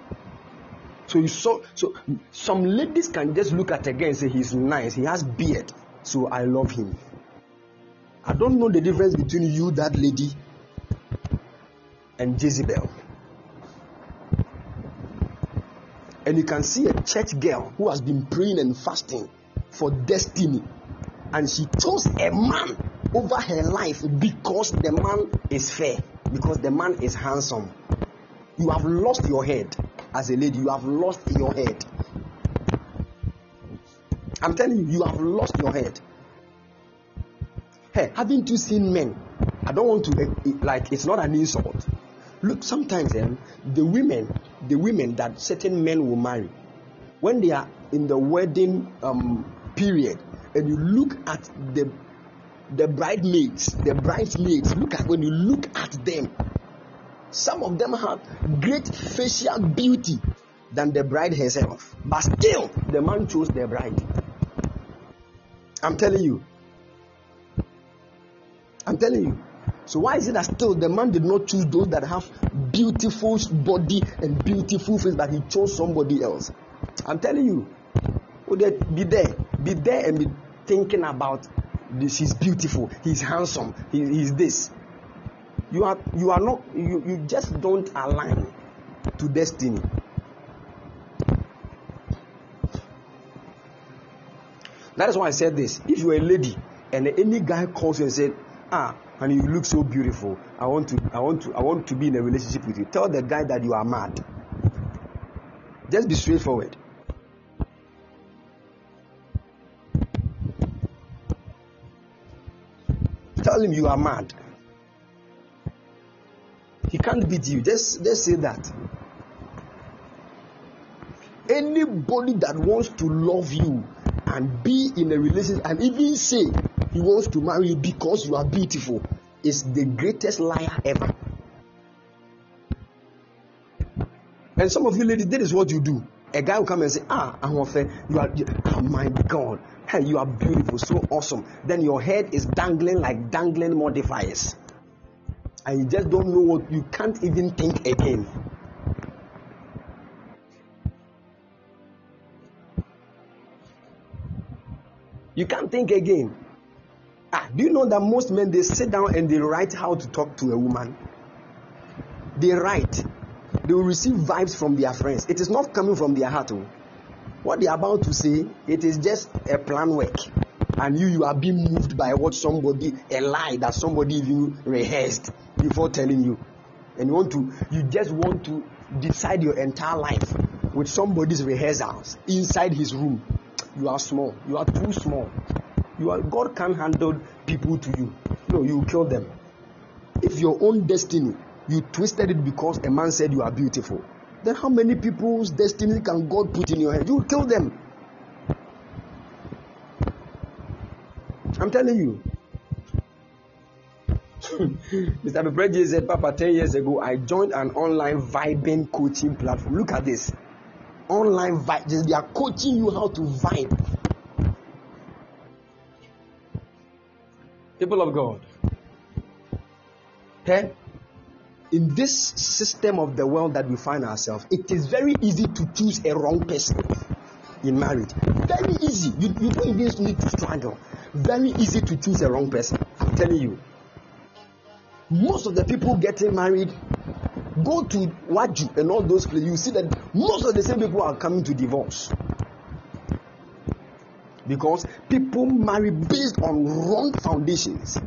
So you saw, so some ladies can just look at a guy and say he's nice, he has beard, so I love him. I don't know the difference between you, that lady, and Jezebel. And you can see a church girl who has been praying and fasting for destiny. And she chose a man over her life because the man is fair, because the man is handsome. You have lost your head as a lady. You have lost your head. I'm telling you, you have lost your head. Hey, haven't you seen men? I don't want to, like, it's not an insult. Look, sometimes um, the women, the women that certain men will marry, when they are in the wedding um, period, and you look at the the bridesmaids, the bridesmaids, look at when you look at them, some of them have great facial beauty than the bride herself. But still, the man chose the bride. I'm telling you. I'm telling you. So why is it that still the man did not choose those that have beautiful body and beautiful face, but he chose somebody else? I'm telling you. Would they be there? Be there and be thinking about this. He's beautiful. He's handsome. He, he's this. You are you are not. You, you just don't align to destiny. That is why I said this. If you are a lady and any guy calls you and said, "Ah, and you look so beautiful. I want to. I want to. I want to be in a relationship with you." Tell the guy that you are mad. Just be straightforward. Tell him you are mad. He can't beat you. Just, just say that. Anybody that wants to love you and be in a relationship and even say he wants to marry you because you are beautiful is the greatest liar ever. And some of you ladies, that is what you do. A guy will come and say, "Ah, I want to, you are, oh my God, hey, you are beautiful, so awesome." Then your head is dangling like dangling modifiers, and you just don't know what. You can't even think again. You can't think again. Ah, do you know that most men, they sit down and they write how to talk to a woman? They write. They will receive vibes from their friends. It is not coming from their heart. Oh. What they are about to say, it is just a plan work. And you, you are being moved by what somebody, a lie that somebody even rehearsed before telling you. And you want to, you just want to decide your entire life with somebody's rehearsals inside his room. You are small. You are too small. You are, God can't handle people to you. No, you will kill them. If your own destiny, you twisted it because a man said you are beautiful. Then how many people's destiny can God put in your hand? You will kill them. I'm telling you. Mister Bebredi said, Papa, ten years ago, I joined an online vibing coaching platform. Look at this. Online vibe. They are coaching you how to vibe. People of God. Okay? In this system of the world that we find ourselves, it is very easy to choose a wrong person in marriage. Very easy. You, you don't even need to struggle. Very easy to choose a wrong person. I'm telling you. Most of the people getting married, go to Waju and all those places, you see that most of the same people are coming to divorce. Because people marry based on wrong foundations.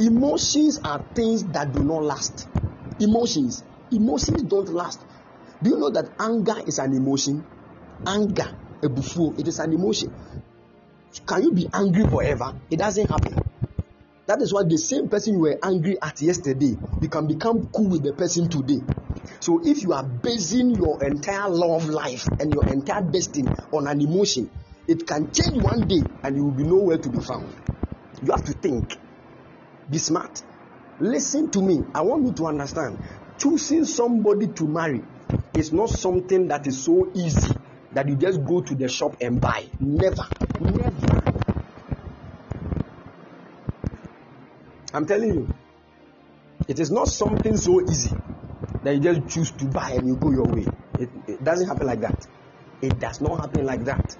Emotions are things that do not last. Emotions. Emotions don't last. Do you know that anger is an emotion? Anger, a buffo, it is an emotion. Can you be angry forever? It doesn't happen. That is why the same person you were angry at yesterday, you can become cool with the person today. So if you are basing your entire love life and your entire destiny on an emotion, it can change one day and you will be nowhere to be found. You have to think. Be smart. Listen to me. I want you to understand. Choosing somebody to marry is not something that is so easy that you just go to the shop and buy. Never. Never. I'm telling you. It is not something so easy that you just choose to buy and you go your way. It, it doesn't happen like that. It does not happen like that.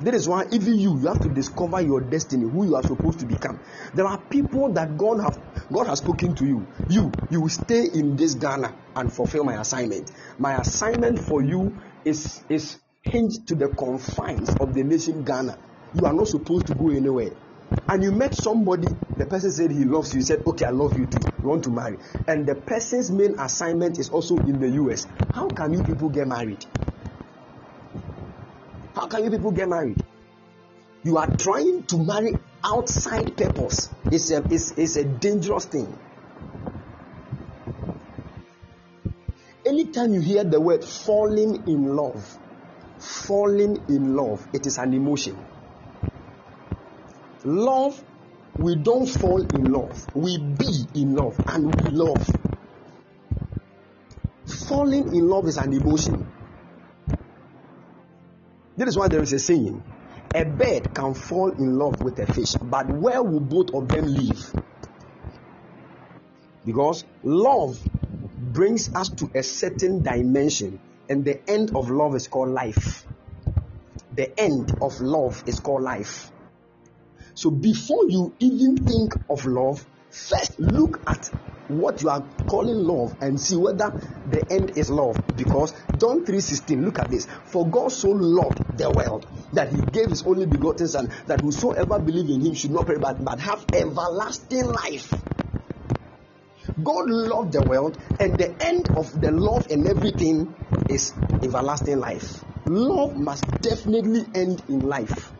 That is why even you, you have to discover your destiny, who you are supposed to become. There are people that God have God has spoken to you. You, you will stay in this Ghana and fulfill my assignment. My assignment for you is, is hinged to the confines of the nation Ghana. You are not supposed to go anywhere. And you met somebody, the person said he loves you. You said, okay, I love you too. You want to marry. And the person's main assignment is also in the U S. How can you people get married? How can you people get married? You are trying to marry outside purpose. It's a, it's, it's a dangerous thing. Anytime you hear the word falling in love, falling in love, it is an emotion. Love, we don't fall in love. We be in love and we love. Falling in love is an emotion. That is why there is a saying, a bird can fall in love with a fish, but where will both of them live? Because love brings us to a certain dimension, and the end of love is called life. The end of love is called life. So before you even think of love, first look at what you are calling love and see whether the end is love. Because John three sixteen, look at this. For God so loved the world that he gave his only begotten son, that whosoever believes in him should not perish but, but have everlasting life. God loved the world, and the end of the love and everything is everlasting life. Love must definitely end in life.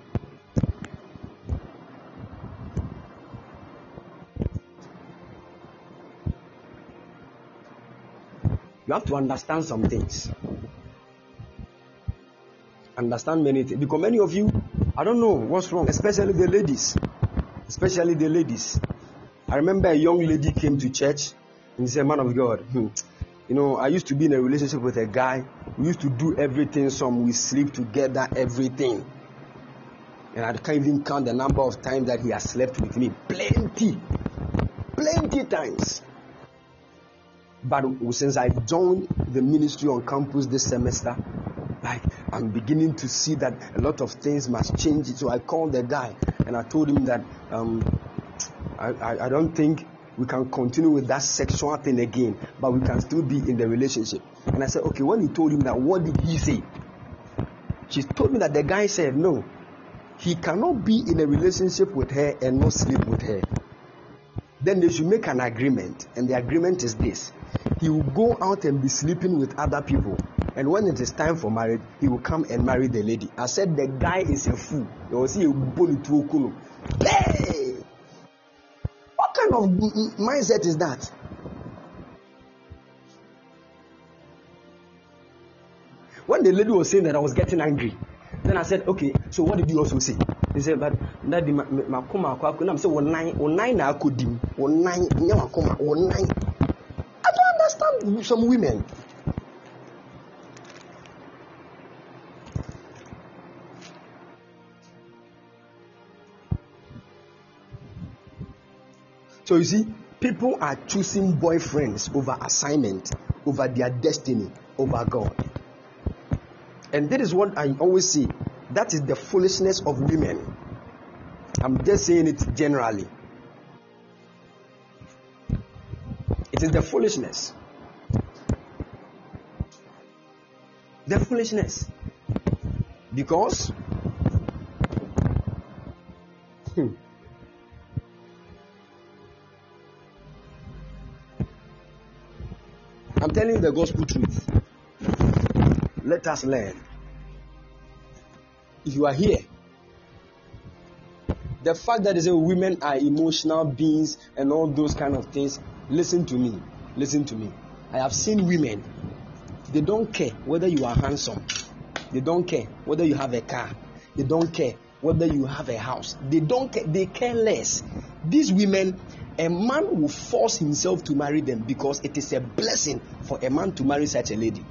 You have to understand some things. Understand many things. Because many of you, I don't know what's wrong, especially the ladies. Especially the ladies. I remember a young lady came to church and said, man of God, hmm, you know, I used to be in a relationship with a guy. We used to do everything, some we sleep together, everything. And I can't even count the number of times that he has slept with me. Plenty. Plenty times. But since I joined the ministry on campus this semester, like I'm beginning to see that a lot of things must change. So I called the guy and I told him that um, I, I, I don't think we can continue with that sexual thing again, but we can still be in the relationship. And I said, okay, when he told him that, what did he say? She told me that the guy said, no, he cannot be in a relationship with her and not sleep with her. Then they should make an agreement, and the agreement is this: he will go out and be sleeping with other people, and when it is time for marriage, he will come and marry the lady. I said the guy is a fool. You will see a bully to Okuno. Hey, what kind of mindset is that? the lady was saying that I was getting angry. Then I said, okay, so what did you also say? He said, but that the Makuma Kwakuna, I'm saying, one nine, one nine, I could dim, one nine, Yamakuma, one nine. I don't understand some women. So you see, people are choosing boyfriends over assignment, over their destiny, over God. And that is what I always say. That is the foolishness of women. I'm just saying it generally. It is the foolishness. The foolishness. Because hmm, I'm telling you the gospel truth. Let us learn. If you are here, the fact that they say women are emotional beings and all those kind of things, listen to me. Listen to me. I have seen women, they don't care whether you are handsome. They don't care whether you have a car. They don't care whether you have a house. They don't care. They care less. These women, a man will force himself to marry them because it is a blessing for a man to marry such a lady.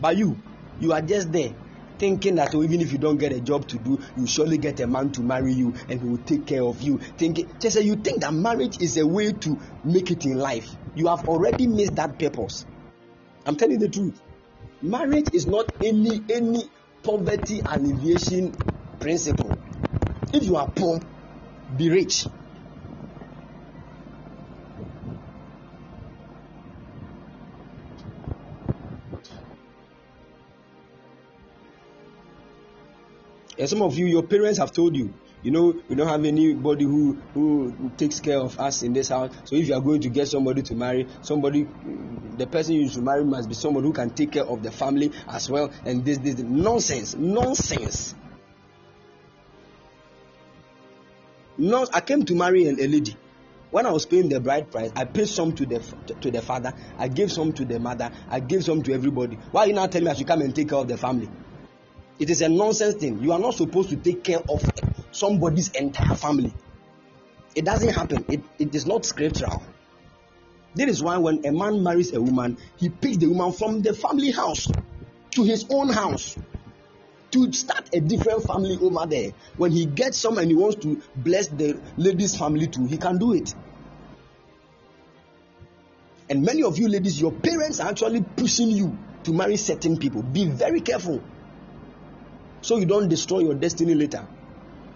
But you, you are just there thinking that even if you don't get a job to do, you surely get a man to marry you and he will take care of you. Thinking, just you think that marriage is a way to make it in life. You have already missed that purpose. I'm telling you the truth. Marriage is not any any poverty alleviation principle. If you are poor, be rich. And some of you, your parents have told you, you know, we don't have anybody who, who takes care of us in this house. So if you are going to get somebody to marry, somebody, the person you should marry must be someone who can take care of the family as well. And this, this, this. Nonsense. Nonsense. No, I came to marry a, a lady. When I was paying the bride price, I paid some to the to the father. I gave some to the mother. I gave some to everybody. Why are you now telling me I should come and take care of the family? It is a nonsense thing. You are not supposed to take care of somebody's entire family. It doesn't happen. It, it is not scriptural. That is why when a man marries a woman, he picks the woman from the family house to his own house to start a different family over there. When he gets some and he wants to bless the lady's family too, he can do it. And many of you ladies, your parents are actually pushing you to marry certain people. Be very careful. So you don't destroy your destiny later.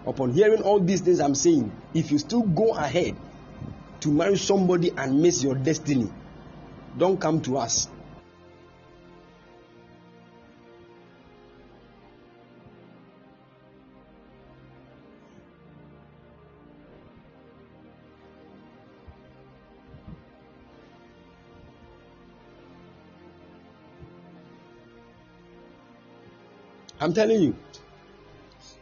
Upon hearing all these things I'm saying, if you still go ahead to marry somebody and miss your destiny, don't come to us. I'm telling you,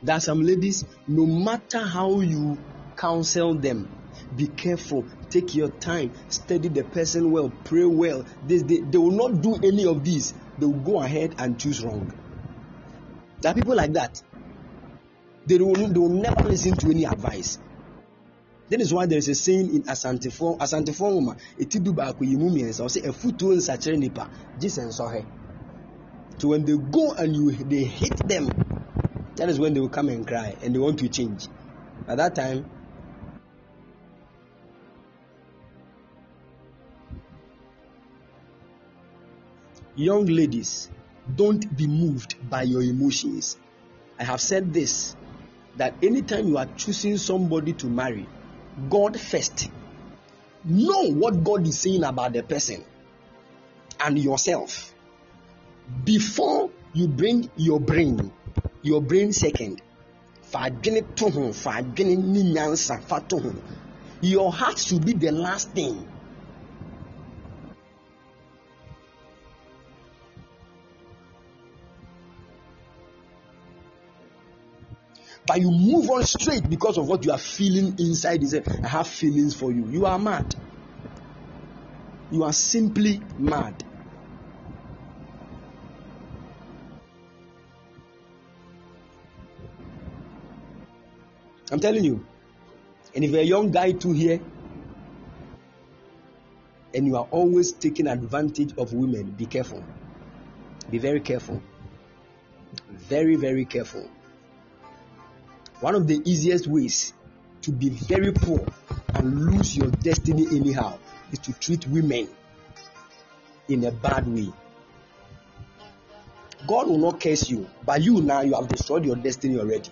there are some ladies, no matter how you counsel them, be careful, take your time, study the person well, pray well. They, they, they will not do any of these. They will go ahead and choose wrong. There are people like that. They will, they will never listen to any advice. That is why there is a saying in Asante Form, Asante Form, I'll say, a foot to in nipa, this and so here. So when they go and you they hit them, that is when they will come and cry and they want to change. At that time, young ladies, don't be moved by your emotions. I have said this, that anytime you are choosing somebody to marry, God first. Know what God is saying about the person and yourself. Before you bring your brain, your brain second. Your heart should be the last thing. But you move on straight because of what you are feeling inside. You say, I have feelings for you. You are mad. You are simply mad. I'm telling you. And if you're a young guy too here, and you are always taking advantage of women, be careful. Be very careful. Very, very careful. One of the easiest ways to be very poor and lose your destiny anyhow is to treat women in a bad way. God will not curse you, but you now, you have destroyed your destiny already.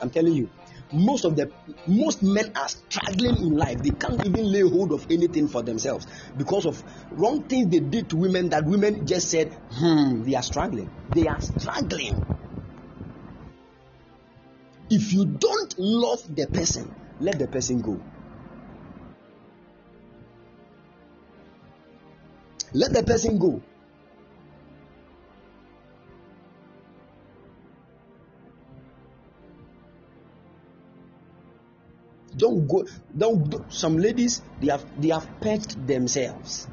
I'm telling you. Most of the most men are struggling in life. They can't even lay hold of anything for themselves because of wrong things they did to women, that women just said, hmm, they are struggling. They are struggling. If you don't love the person, let the person go. Let the person go. Don't go. Don't. Some ladies, they have they have perched themselves,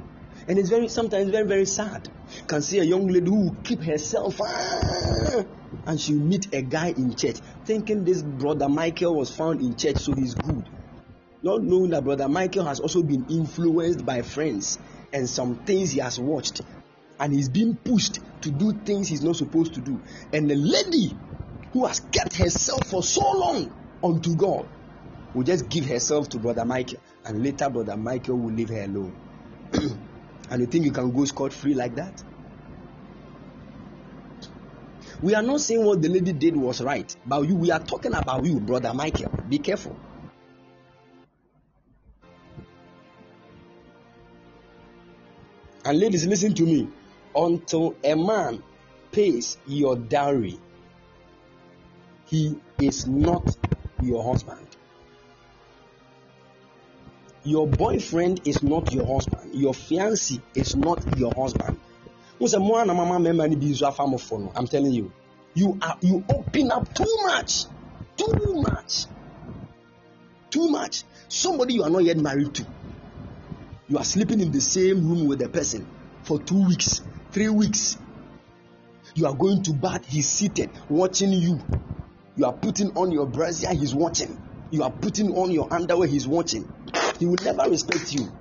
and it's very sometimes very very sad. You can see a young lady who keep herself, ah, and she meet a guy in church, thinking this brother Michael was found in church, so he's good, not knowing that brother Michael has also been influenced by friends and some things he has watched, and he's being pushed to do things he's not supposed to do. And the lady who has kept herself for so long unto God will just give herself to brother Michael, and later brother Michael will leave her alone. And you think you can go scot-free like that? We are not saying what the lady did was right, but you, we are talking about you, brother Michael. Be careful. And ladies, listen to me. Until a man pays your dowry, he is not your husband. Your boyfriend is not your husband. Your fiancé is not your husband. I'm telling you, you are you open up too much, too much, too much. Somebody you are not yet married to, you are sleeping in the same room with the person for two weeks, three weeks. You are going to bed, he's seated watching you. You are putting on your brassiere, he's watching. You are putting on your underwear, he's watching. He will never respect you.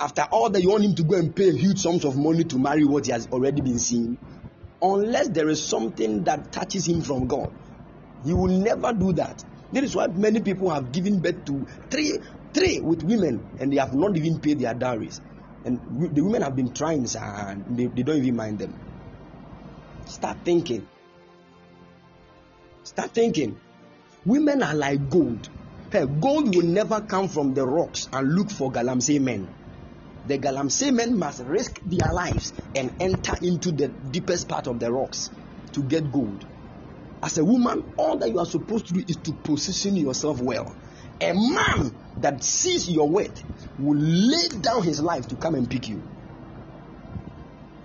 After all that, you want him to go and pay huge sums of money to marry what he has already been seeing. Unless there is something that touches him from God, he will never do that. That is why many people have given birth to three, three with women, and they have not even paid their dowries. And the women have been trying, and they, they don't even mind them. Start thinking. Start thinking. Women are like gold. Hey, gold will never come from the rocks and look for galamsey men. The galamsey men must risk their lives and enter into the deepest part of the rocks to get gold. As a woman, all that you are supposed to do is to position yourself well. A man that sees your worth will lay down his life to come and pick you.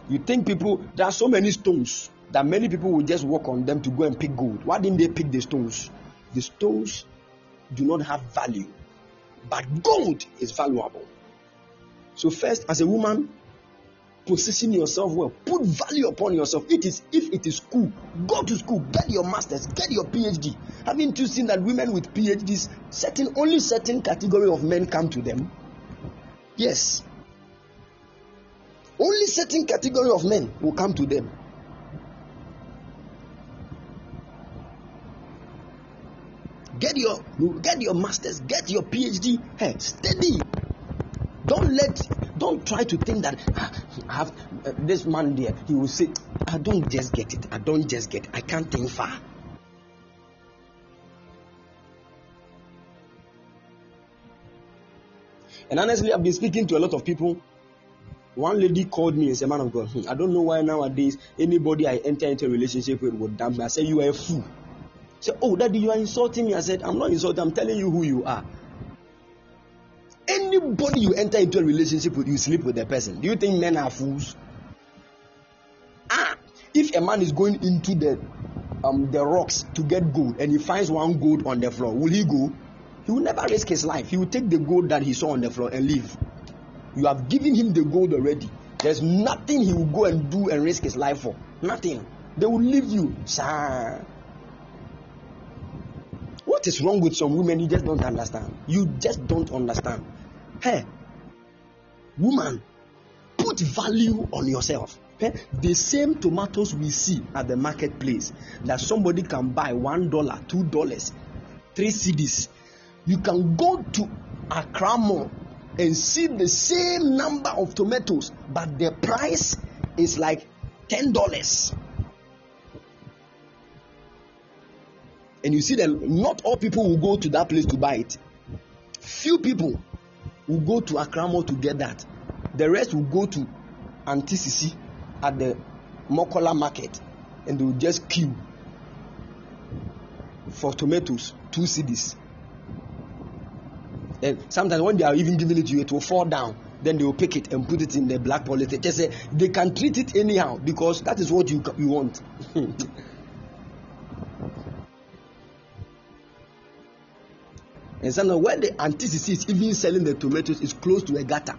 You think people, there are so many stones that many people will just walk on them to go and pick gold. Why didn't they pick the stones? The stones do not have value, but gold is valuable. So first, as a woman, position yourself well, put value upon yourself. It is if it is school, go to school, get your masters, get your PhD. Haven't you seen that women with PhDs, certain only certain category of men come to them? Yes, only certain category of men will come to them. Get your get your masters, get your PhD. Hey, steady. Don't let don't try to think that ah, I have uh, this man there. He will say, I don't just get it. I don't just get it. I can't think far. And honestly, I've been speaking to a lot of people. One lady called me and said, man of God, I don't know why nowadays anybody I enter into a relationship with would damn me. I said, you are a fool. Say, oh, daddy, you are insulting me. I said, I'm not insulting. I'm telling you who you are. Anybody you enter into a relationship with, you sleep with the person. Do you think men are fools? Ah, if a man is going into the um the rocks to get gold and he finds one gold on the floor, will he go? He will never risk his life. He will take the gold that he saw on the floor and leave. You have given him the gold already. There's nothing he will go and do and risk his life for. Nothing. They will leave you, sir. What is wrong with some women? You just don't understand. You just don't understand. Hey, woman, put value on yourself. Hey, the same tomatoes we see at the marketplace that somebody can buy one dollar, two dollars, three cedis. You can go to Accra Mall and see the same number of tomatoes, but the price is like ten dollars. And you see that not all people will go to that place to buy it. Few people will go to Accra Mall to get that. The rest will go to Antisisi at the Mokola market, and they will just queue for tomatoes, two cedis. And sometimes when they are even giving it to you, it will fall down. Then they will pick it and put it in the black polythene. Just say they can treat it anyhow because that is what you you want. And sometimes when the antithesis is even selling the tomatoes, it's close to a gutter.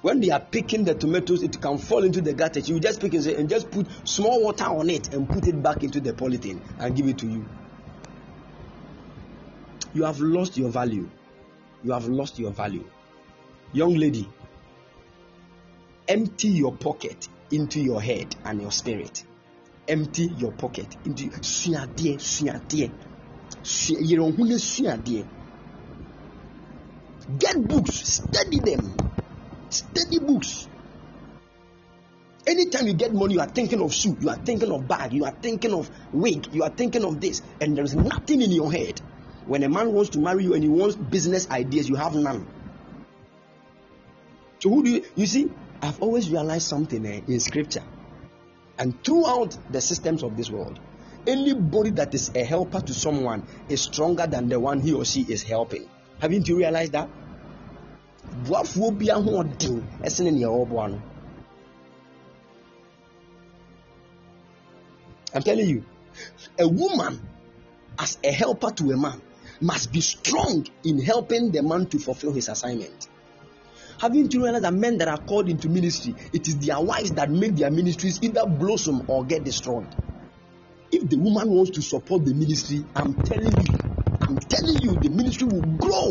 When they are picking the tomatoes, it can fall into the gutter. You just pick it and just put small water on it and put it back into the polythene and give it to you. You have lost your value. You have lost your value. Young lady, empty your pocket into your head and your spirit. Empty your pocket into your dear. Get books, study them. Study books. Anytime you get money, you are thinking of shoe, you are thinking of bag, you are thinking of wig, you are thinking of this, and there is nothing in your head. When a man wants to marry you and he wants business ideas, you have none. So who do you, you see, I've always realized something eh, in scripture and throughout the systems of this world. Anybody that is a helper to someone is stronger than the one he or she is helping. Haven't you realized that? I'm telling you, a woman as a helper to a man must be strong in helping the man to fulfill his assignment. Haven't you realized that men that are called into ministry, it is their wives that make their ministries either blossom or get destroyed? If the woman wants to support the ministry, I'm telling you, I'm telling you, the ministry will grow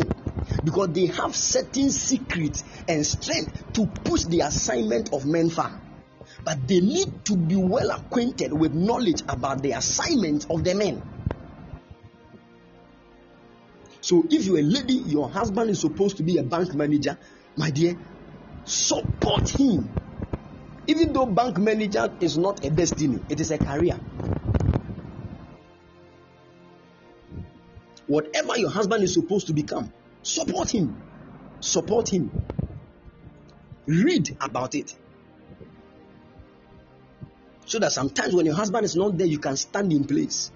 because they have certain secrets and strength to push the assignment of men far. But they need to be well acquainted with knowledge about the assignment of the men. So if you're a lady, your husband is supposed to be a bank manager, my dear, support him. Even though bank manager is not a destiny, it is a career. Whatever your husband is supposed to become, support him. Support him. Read about it. So that sometimes when your husband is not there, you can stand in place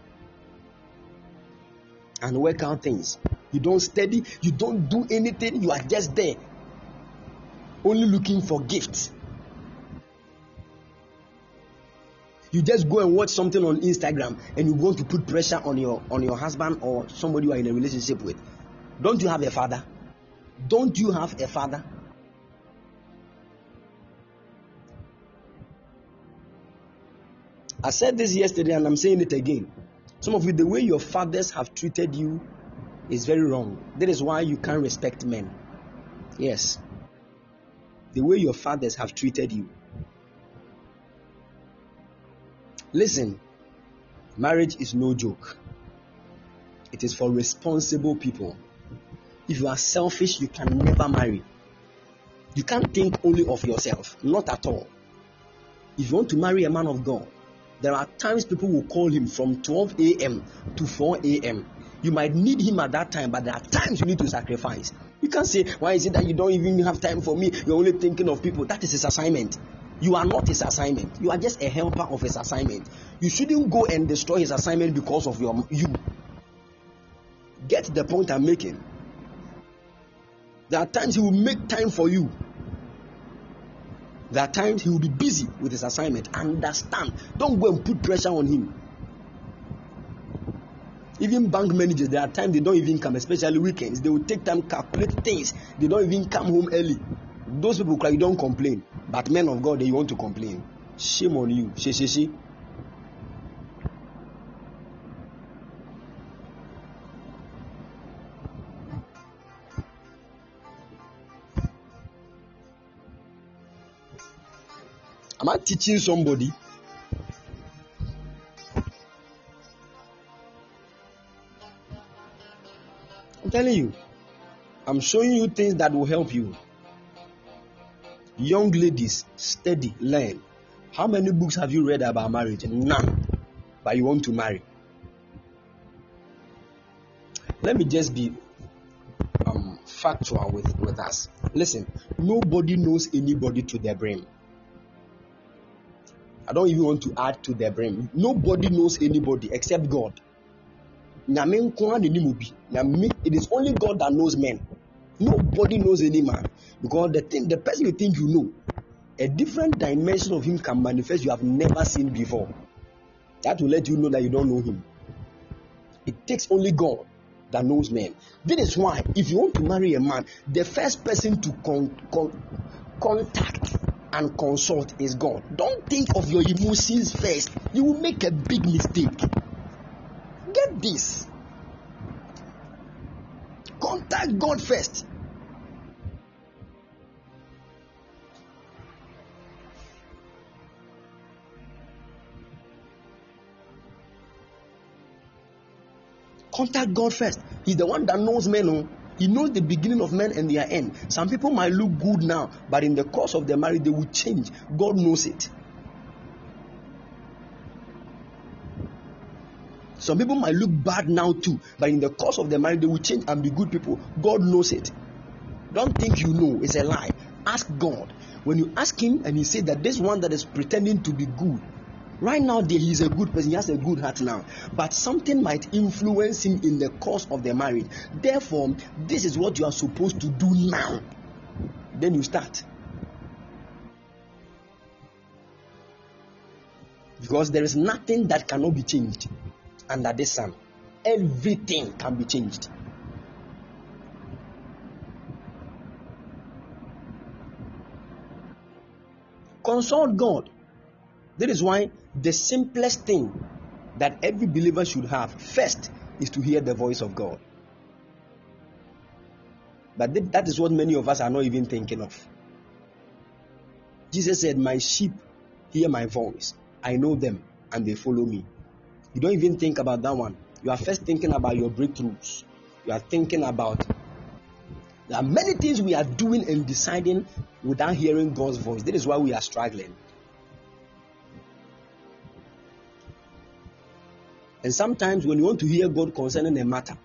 and work out things. You don't study, you don't do anything, you are just there, only looking for gifts. You just go and watch something on Instagram and you want to put pressure on your on your husband or somebody you are in a relationship with. Don't you have a father? Don't you have a father? I said this yesterday and I'm saying it again. Some of you, the way your fathers have treated you is very wrong. That is why you can't respect men. Yes. The way your fathers have treated you. Listen, marriage is no joke. It is for responsible people. If you are selfish, you can never marry. You can't think only of yourself, not at all. If you want to marry a man of God, there are times people will call him from twelve a m to four a m You might need him at that time, but there are times you need to sacrifice. You can't say, why is it that you don't even have time for me? You're only thinking of people. That is his assignment. You are not his assignment. You are just a helper of his assignment. You shouldn't go and destroy his assignment because of your you. Get the point I'm making. There are times he will make time for you. There are times he will be busy with his assignment. Understand. Don't go and put pressure on him. Even bank managers, there are times they don't even come, especially weekends. They will take time, calculate things. They don't even come home early. Those people cry, you don't complain. But men of God, they want to complain. Shame on you. She, she, she. Am I teaching somebody? I'm telling you. I'm showing you things that will help you. Young ladies, steady, learn. How many books have you read about marriage? None. But you want to marry. Let me just be um, factual with, with us. Listen, nobody knows anybody to their brain. I don't even want to add to their brain. Nobody knows anybody except God. It is only God that knows men. Nobody knows any man. Because the thing, the person you think you know, a different dimension of him can manifest you have never seen before. That will let you know that you don't know him. It takes only God that knows men. This is why, if you want to marry a man, the first person to con- con- contact and consult is God. Don't think of your emotions first. You will make a big mistake. Get this. Contact God first. Contact God first. He's the one that knows men. Oh? He knows the beginning of men and their end. Some people might look good now, but in the course of their marriage, they will change. God knows it. Some people might look bad now too, but in the course of their marriage, they will change and be good people. God knows it. Don't think you know. It's a lie. Ask God. When you ask him and he says that this one that is pretending to be good, right now he's a good person, he has a good heart now, but something might influence him in the course of the marriage. Therefore, this is what you are supposed to do now. Then you start. Because there is nothing that cannot be changed under this sun. Everything can be changed. Consult God. That is why the simplest thing that every believer should have first is to hear the voice of God. But that is what many of us are not even thinking of. Jesus said, "My sheep hear my voice. I know them and they follow me." You don't even think about that one. You are first thinking about your breakthroughs. You are thinking about... There are many things we are doing and deciding without hearing God's voice. That is why we are struggling. And sometimes when you want to hear God concerning a matter,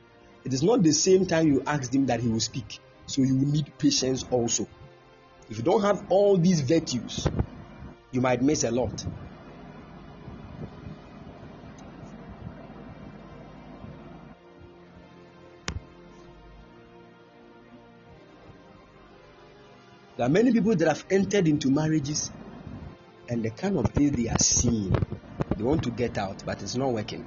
it is not the same time you ask him that he will speak. So you need patience also. If you don't have all these virtues, you might miss a lot. There are many people that have entered into marriages and the kind of things they are seeing, they want to get out, but it's not working.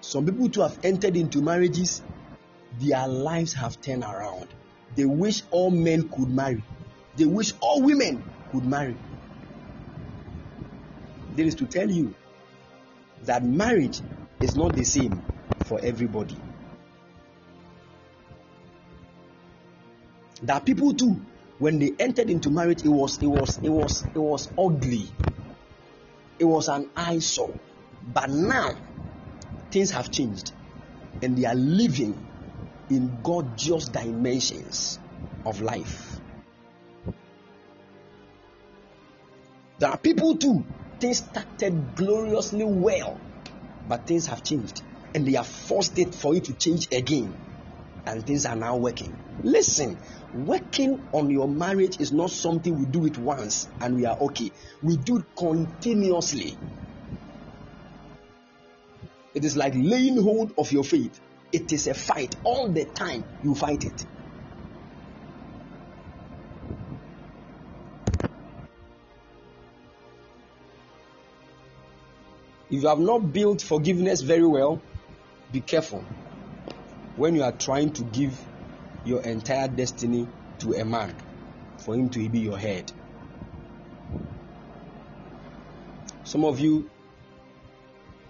Some people who have entered into marriages, their lives have turned around. They wish all men could marry. They wish all women could marry. There is to tell you that marriage is not the same for everybody. There are people too, when they entered into marriage, it was it was it was it was ugly. It was an eyesore. But now things have changed, and they are living in gorgeous dimensions of life. There are people too, things started gloriously well, but things have changed, and they have forced it for it to change again, and things are now working. Listen, working on your marriage is not something we do it once and we are okay. We do it continuously. It is like laying hold of your faith. It is a fight. All the time you fight it. If you have not built forgiveness very well, be careful when you are trying to give your entire destiny to a man for him to be your head. Some of you,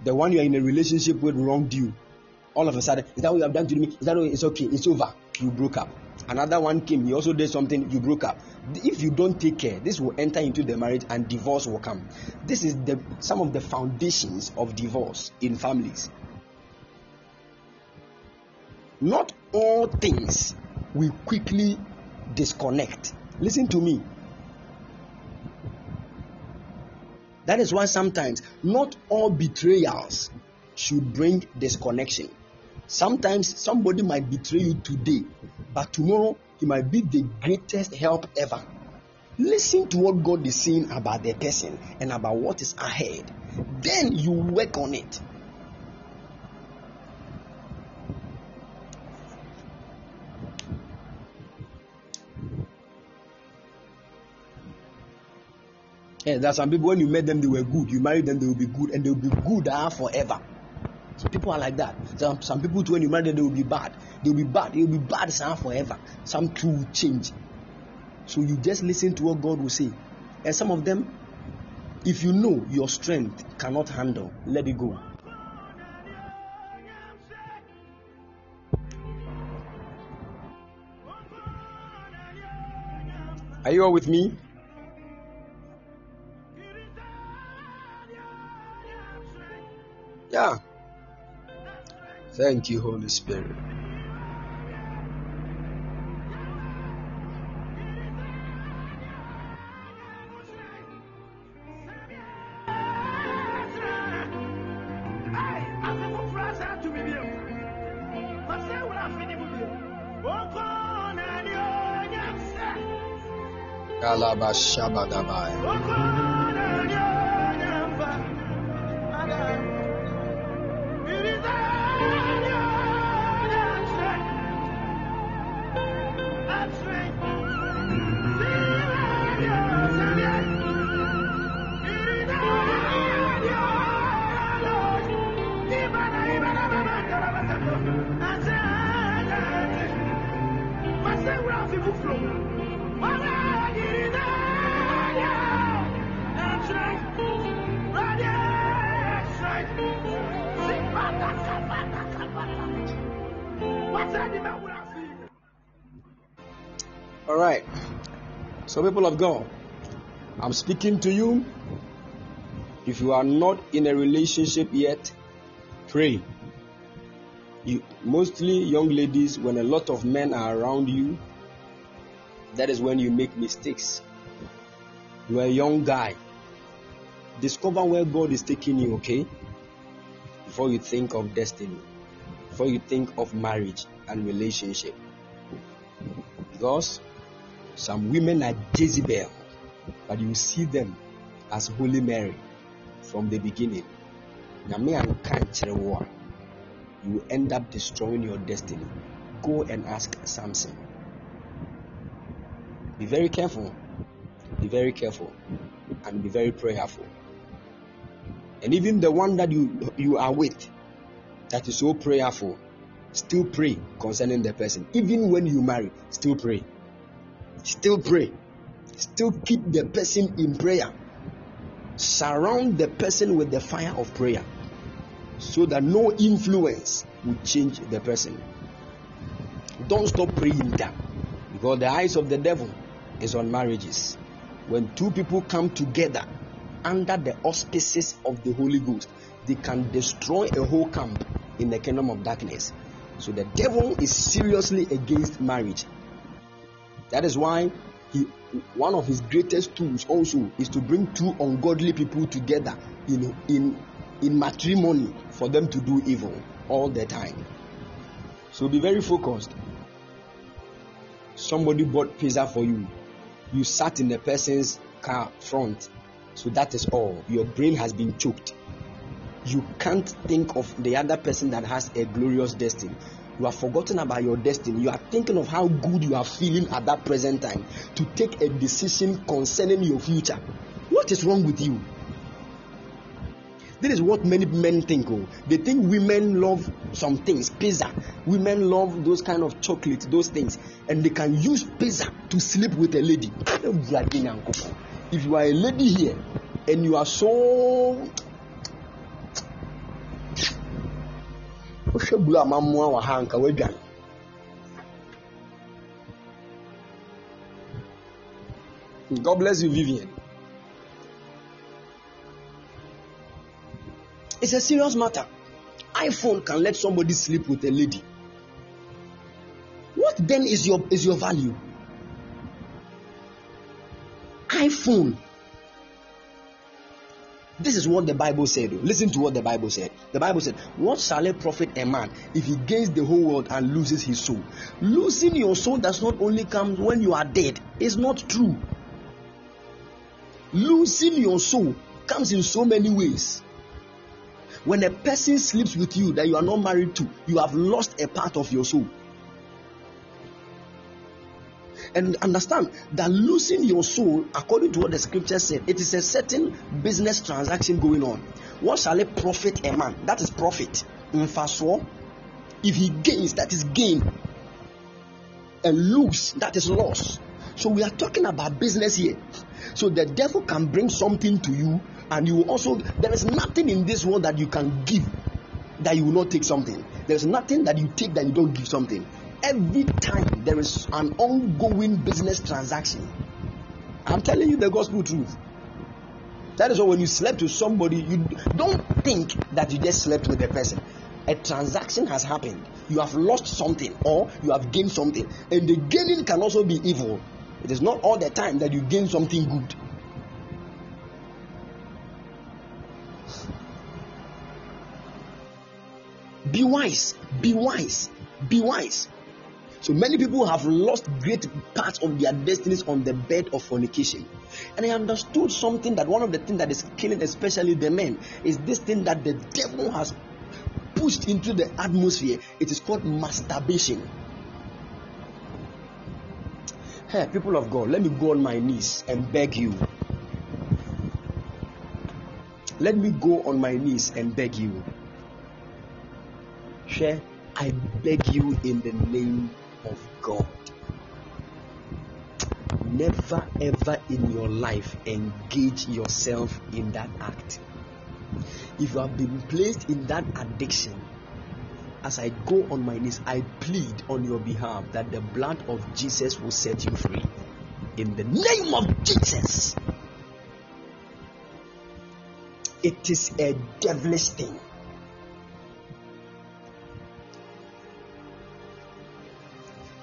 the one you are in a relationship with wronged you. All of a sudden, is that what you have done to me? Is that what? It's okay, it's over. You broke up. Another one came, he also did something, you broke up. If you don't take care, this will enter into the marriage and divorce will come. This is the some of the foundations of divorce in families. Not all things will quickly disconnect. Listen to me. That is why sometimes not all betrayals should bring disconnection. Sometimes somebody might betray you today, but tomorrow he might be the greatest help ever. Listen to what God is saying about the person and about what is ahead. Then you work on it. Yeah, there are some people, when you met them, they were good. You married them, they will be good, and they will be good ah, forever. Some people are like that. Some, some people, too, when you marry them, they will be bad. They will be bad. They will be bad sound forever. Some too will change. So you just listen to what God will say. And some of them, if you know your strength cannot handle, let it go. Are you all with me? Yeah. Thank you, Holy Spirit. All right, so people of God, I'm speaking to you. If you are not in a relationship yet, pray. You, mostly young ladies, when a lot of men are around you, that is when you make mistakes. You are a young guy. Discover where God is taking you, okay? Before you think of destiny, before you think of marriage and relationship. Because some women are Jezebel, but you see them as Holy Mary from the beginning. You end up destroying your destiny. Go and ask Samson. Be very careful. Be very careful. And be very prayerful. And even the one that you, you are with, that is so prayerful, still pray concerning the person. Even when you marry, still pray. Still pray. Still keep the person in prayer. Surround the person with the fire of prayer so that no influence will change the person. Don't stop praying that, because the eyes of the devil is on marriages. When two people come together under the auspices of the Holy Ghost, they can destroy a whole camp in the kingdom of darkness. So the devil is seriously against marriage. That is why he, one of his greatest tools also is to bring two ungodly people together in, in, in matrimony for them to do evil all the time. So be very focused. Somebody bought pizza for you. You sat in the person's car front. So that is all. Your brain has been choked. You can't think of the other person that has a glorious destiny. You have forgotten about your destiny. You are thinking of how good you are feeling at that present time to take a decision concerning your future. What is wrong with you? This is what many men think. Oh, they think women love some things, pizza. Women love those kind of chocolate, those things. And they can use pizza to sleep with a lady. If you are a lady here and you are so... God bless you, Vivian. It's a serious matter. iPhone can let somebody sleep with a lady. What then is your is your value? iPhone. This is what the Bible said. Listen to what the Bible said. The Bible said, what shall it profit a man if he gains the whole world and loses his soul? Losing your soul does not only come when you are dead. It's not true. Losing your soul comes in so many ways. When a person sleeps with you that you are not married to, you have lost a part of your soul. And understand that losing your soul, according to what the scripture said, it is a certain business transaction going on. What shall it profit a man? That is profit. In fast war, if he gains, that is gain. And lose, that is loss. So we are talking about business here. So the devil can bring something to you, and you will also, there is nothing in this world that you can give that you will not take something. There is nothing that you take that you don't give something. Every time there is an ongoing business transaction. I'm telling you the gospel truth. That is why when you slept with somebody, you don't think that you just slept with a person. A transaction has happened. You have lost something or you have gained something. And the gaining can also be evil. It is not all the time that you gain something good. Be wise. Be wise. Be wise. So many people have lost great parts of their destinies on the bed of fornication. And I understood something, that one of the things that is killing especially the men is this thing that the devil has pushed into the atmosphere. It is called masturbation. Hey, people of God, let me go on my knees and beg you. Let me go on my knees and beg you. Share. I beg you in the name of God, never ever in your life engage yourself in that act. If you have been placed in that addiction, as I go on my knees, I plead on your behalf that the blood of Jesus will set you free. In the name of Jesus. It is a devilish thing.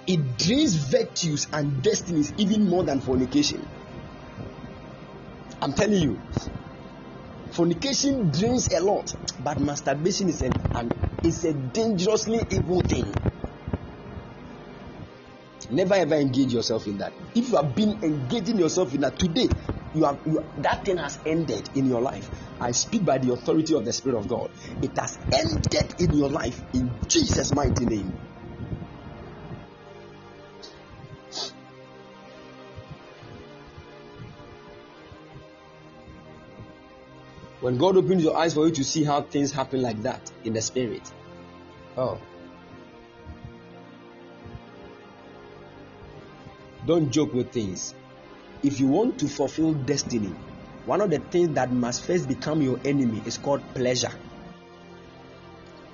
It drains virtues and destinies even more than fornication. I'm telling you, fornication drains a lot, but masturbation is an, an is a dangerously evil thing. Never ever engage yourself in that. If you have been engaging yourself in that today, you have you, that thing has ended in your life. I speak by the authority of the Spirit of God. It has ended in your life in Jesus' mighty name. When God opens your eyes for you to see how things happen like that in the spirit. Oh. Don't joke with things. If you want to fulfill destiny, one of the things that must first become your enemy is called pleasure.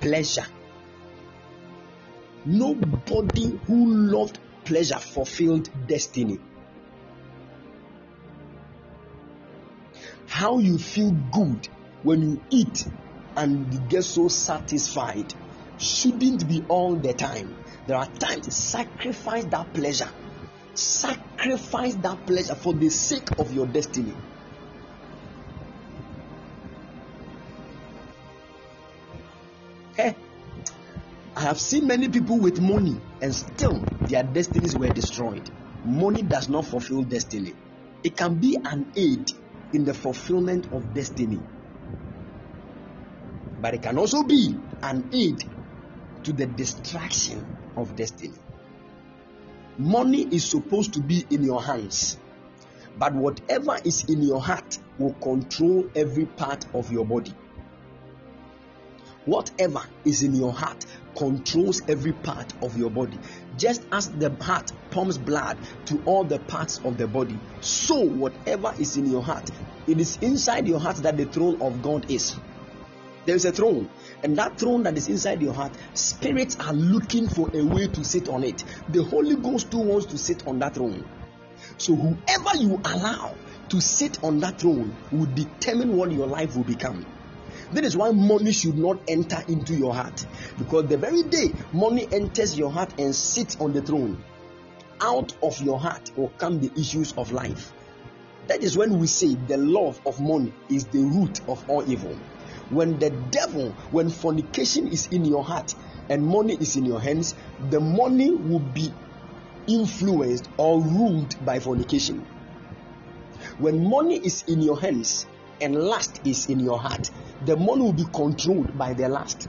Pleasure. Nobody who loved pleasure fulfilled destiny. How you feel good when you eat and you get so satisfied shouldn't be all the time. There are times to sacrifice that pleasure. Sacrifice that pleasure for the sake of your destiny. Hey, I have seen many people with money and still their destinies were destroyed. Money does not fulfill destiny. It can be an aid in the fulfillment of destiny, but it can also be an aid to the distraction of destiny. Money is supposed to be in your hands, but whatever is in your heart will control every part of your body. Whatever is in your heart controls every part of your body. Just as the heart pumps blood to all the parts of the body, so whatever is in your heart, it is inside your heart that the throne of God is. There is a throne, and that throne that is inside your heart, spirits are looking for a way to sit on it. The Holy Ghost too wants to sit on that throne. So whoever you allow to sit on that throne will determine what your life will become. That is why money should not enter into your heart, because the very day money enters your heart and sits on the throne, out of your heart will come the issues of life. That is when we say the love of money is the root of all evil. When the devil, when fornication is in your heart and money is in your hands, the money will be influenced or ruled by fornication. When money is in your hands and lust is in your heart, the money will be controlled by the lust.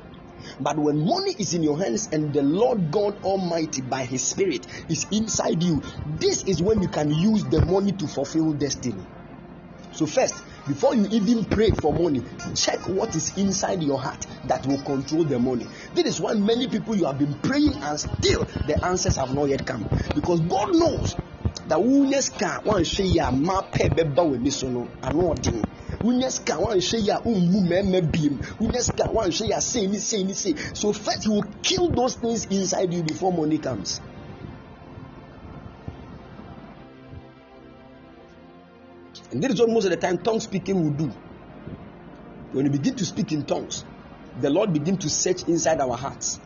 But when money is in your hands and the Lord God Almighty by His Spirit is inside you, this is when you can use the money to fulfill destiny. So first, before you even pray for money, check what is inside your heart that will control the money. This is why many people, you have been praying and still the answers have not yet come. Because God knows that so first, He will kill those things inside you before money comes. And that is what most of the time tongue speaking will do. When you begin to speak in tongues, the Lord begins to search inside our hearts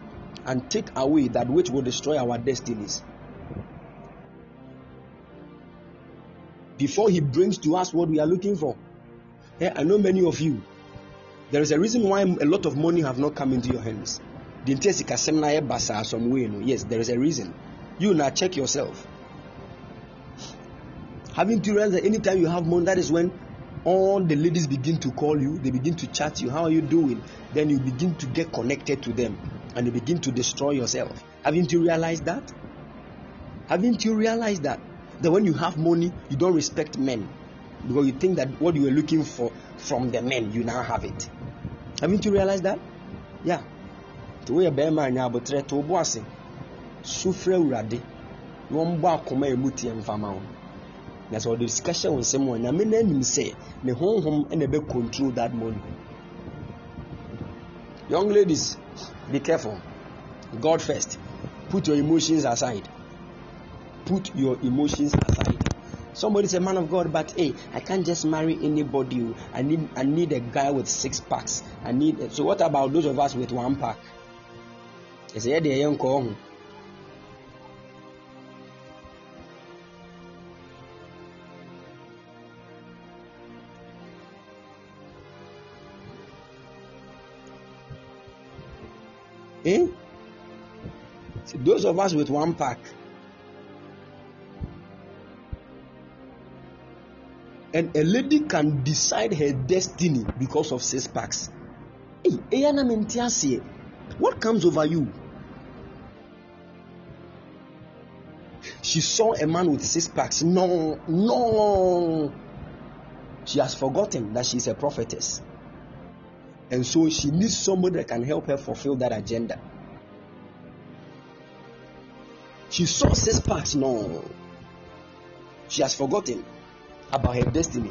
and take away that which will destroy our destinies. Before He brings to us what we are looking for. Yeah, I know many of you. There is a reason why a lot of money have not come into your hands. Yes, there is a reason. You now check yourself. Having to realize that anytime you have money, that is when all the ladies begin to call you, they begin to chat you, how are you doing? Then you begin to get connected to them and you begin to destroy yourself. Haven't you realized that? Haven't you realized that? That when you have money, you don't respect men because you think that what you were looking for from the men, you now have it. Haven't you realized that? Yeah. The way a bear man, you have a threat to a bossy. Sufre urade. You won't walk on my muti and family. That's all the discussion with someone. I mean, then say the home home and they control that money. Young ladies, be careful. God first. Put your emotions aside. Put your emotions aside. Somebody said, man of God, but hey, I can't just marry anybody. I need, I need a guy with six packs. I need. So what about those of us with one pack? They say, yeah, they're young girl. Eh? So those of us with one pack, and a lady can decide her destiny because of six packs. Hey, what comes over you? She saw a man with six packs. No, no. She has forgotten that she's a prophetess. And so she needs somebody that can help her fulfill that agenda. She saw six packs. No. She has forgotten about her destiny.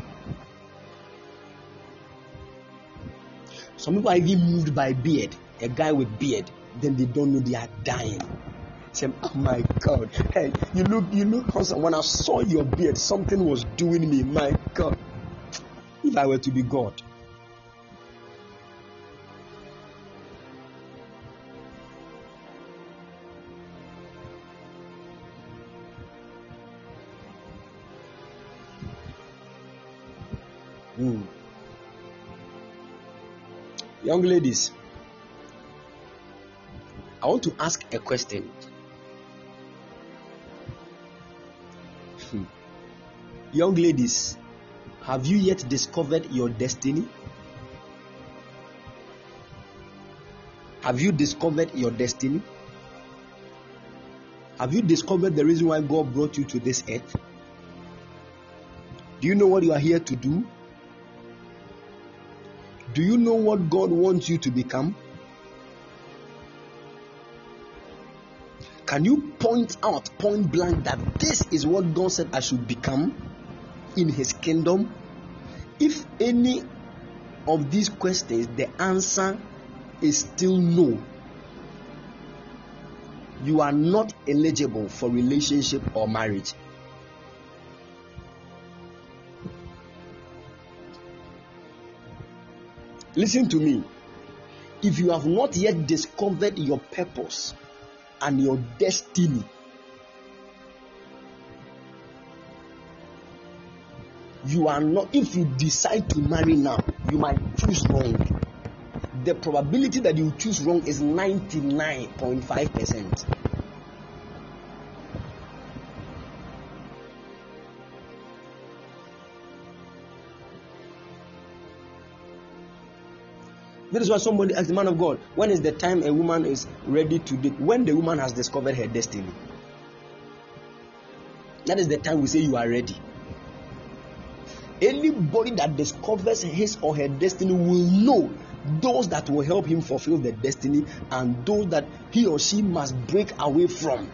Some people are even moved by beard. A guy with beard. Then they don't know they are dying. Say, oh my God. Hey, you look, you look handsome. When I saw your beard, something was doing me. My God. If I were to be God. Mm. Young ladies, I want to ask a question. Hmm. Young ladies, have you yet discovered your destiny? Have you discovered your destiny? Have you discovered the reason why God brought you to this earth? Do you know what you are here to do? Do you know what God wants you to become? Can you point out, point blank, that this is what God said I should become in His kingdom? If any of these questions, the answer is still no, you are not eligible for relationship or marriage. Listen to me. If you have not yet discovered your purpose and your destiny, you are not, if you decide to marry now, you might choose wrong. The probability that you choose wrong is ninety-nine point five percent. That is why somebody asked the man of God, when is the time a woman is ready to date? When the woman has discovered her destiny. That is the time we say you are ready. Anybody that discovers his or her destiny will know those that will help him fulfill the destiny and those that he or she must break away from.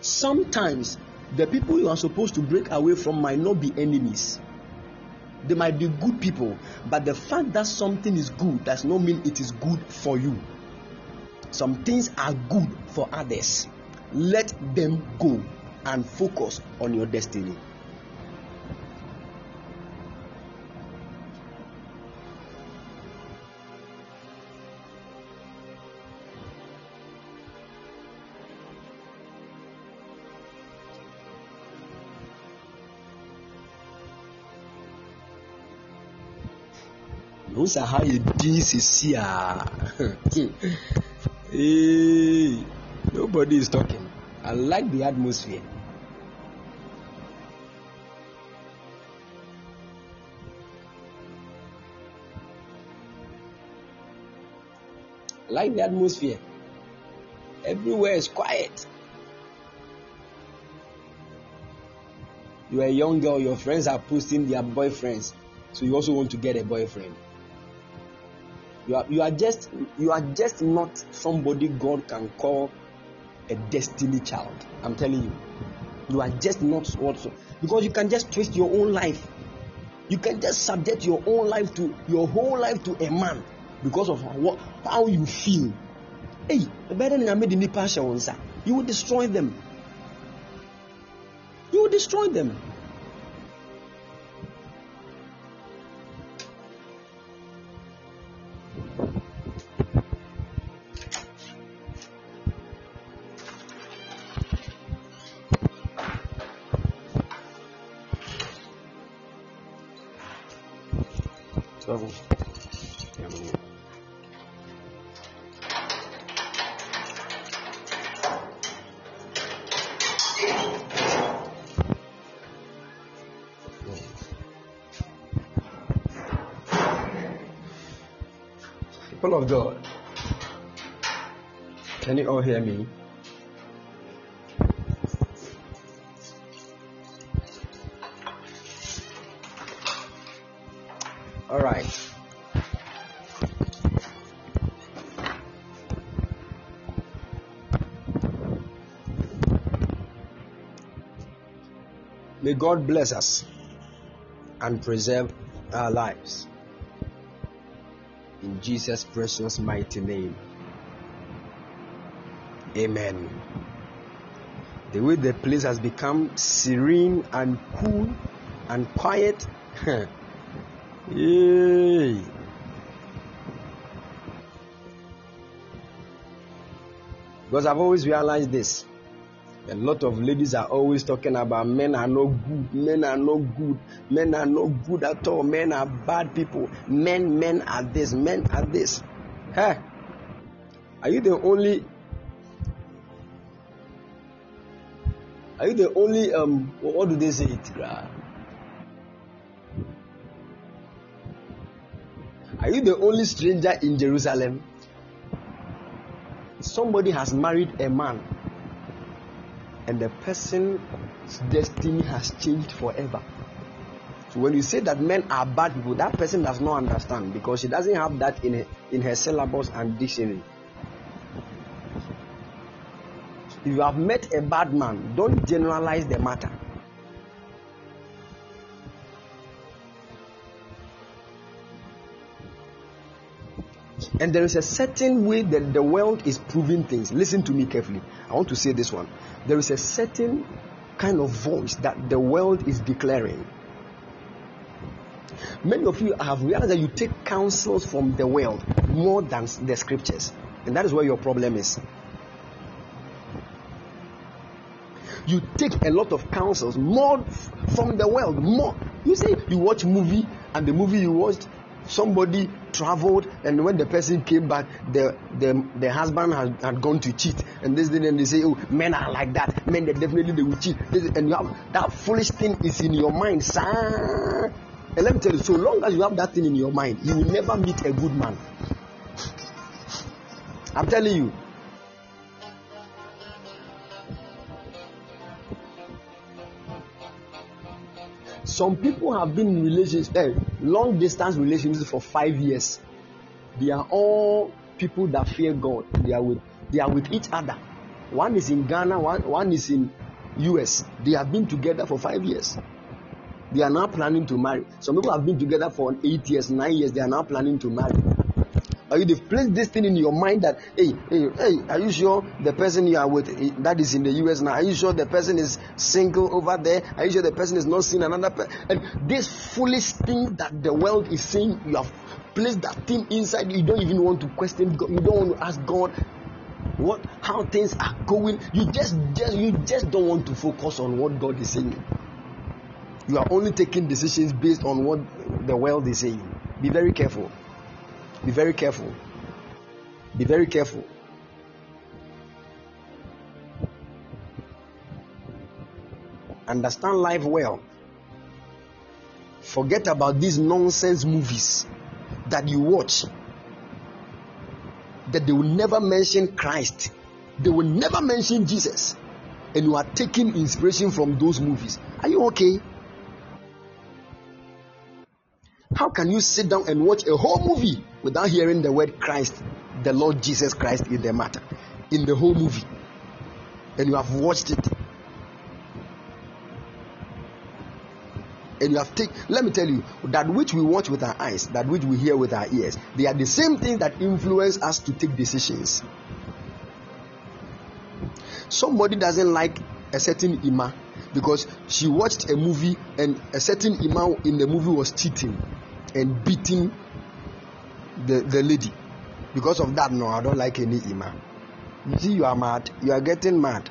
Sometimes the people you are supposed to break away from might not be enemies. They might be good people, but the fact that something is good does not mean it is good for you. Some things are good for others. Let them go and focus on your destiny. Those are how you D C C R. Hey, nobody is talking. I like the atmosphere. I like the atmosphere. Everywhere is quiet. You are a young girl, your friends are posting their boyfriends, so you also want to get a boyfriend. You are, you are just you are just not somebody God can call a destiny child. I'm telling you, you are just not what, because you can just twist your own life. You can just subject your own life to your whole life to a man because of what, how you feel. Hey, better than I made any passion, sir. You will destroy them. You will destroy them. People of God, can you all hear me? All right. May God bless us and preserve our lives. In Jesus' precious mighty name. Amen. The way the place has become serene and cool and quiet. Yay. Because I've always realized this. A lot of ladies are always talking about men are no good, men are no good, men are no good at all, men are bad people, men, men are this, men are this. Hey, are you the only, are you the only, um, what do they say it? Are you the only stranger in Jerusalem? Somebody has married a man. And the person's destiny has changed forever. So when you say that men are bad people, that person does not understand because she doesn't have that in her, in her syllabus and dictionary. If you have met a bad man, don't generalize the matter. And there is a certain way that the world is proving things. Listen to me carefully. I want to say this one. There is a certain kind of voice that the world is declaring. Many of you have realized that you take counsels from the world more than the scriptures, and that is where your problem is. You take a lot of counsels more from the world. More, you say you watch movie, and the movie you watched, somebody traveled, and when the person came back, the the, the husband had, had gone to cheat, and this then they say, oh, men are like that. Men, they definitely they will cheat. And you have that foolish thing is in your mind, sir. And let me tell you, so long as you have that thing in your mind, you will never meet a good man. I'm telling you. Some people have been in relations, eh, long distance relationships for five years. They are all people that fear God. They are with, they are with each other. One is in Ghana, one, one is in U S. They have been together for five years. They are now planning to marry. Some people have been together for eight years, nine years. They are now planning to marry. Or you they've placed this thing in your mind that, hey, hey, hey, are you sure the person you are with that is in the U S now? Are you sure the person is single over there? Are you sure the person is not seeing another person? And this foolish thing that the world is saying, you have placed that thing inside. You don't even want to question God. You don't want to ask God what, how things are going. You just, just, you just don't want to focus on what God is saying. You are only taking decisions based on what the world is saying. Be very careful. Be very careful. Be very careful. Understand life well. Forget about these nonsense movies that you watch. That they will never mention Christ. They will never mention Jesus. And you are taking inspiration from those movies. Are you okay? How can you sit down and watch a whole movie without hearing the word Christ, the Lord Jesus Christ in the matter, in the whole movie? And you have watched it. And you have taken, let me tell you, that which we watch with our eyes, that which we hear with our ears, they are the same things that influence us to take decisions. Somebody doesn't like a certain imam because she watched a movie and a certain imam in the movie was cheating and beating the, the lady. Because of that, no, I don't like any imam. You see, you are mad. You are getting mad.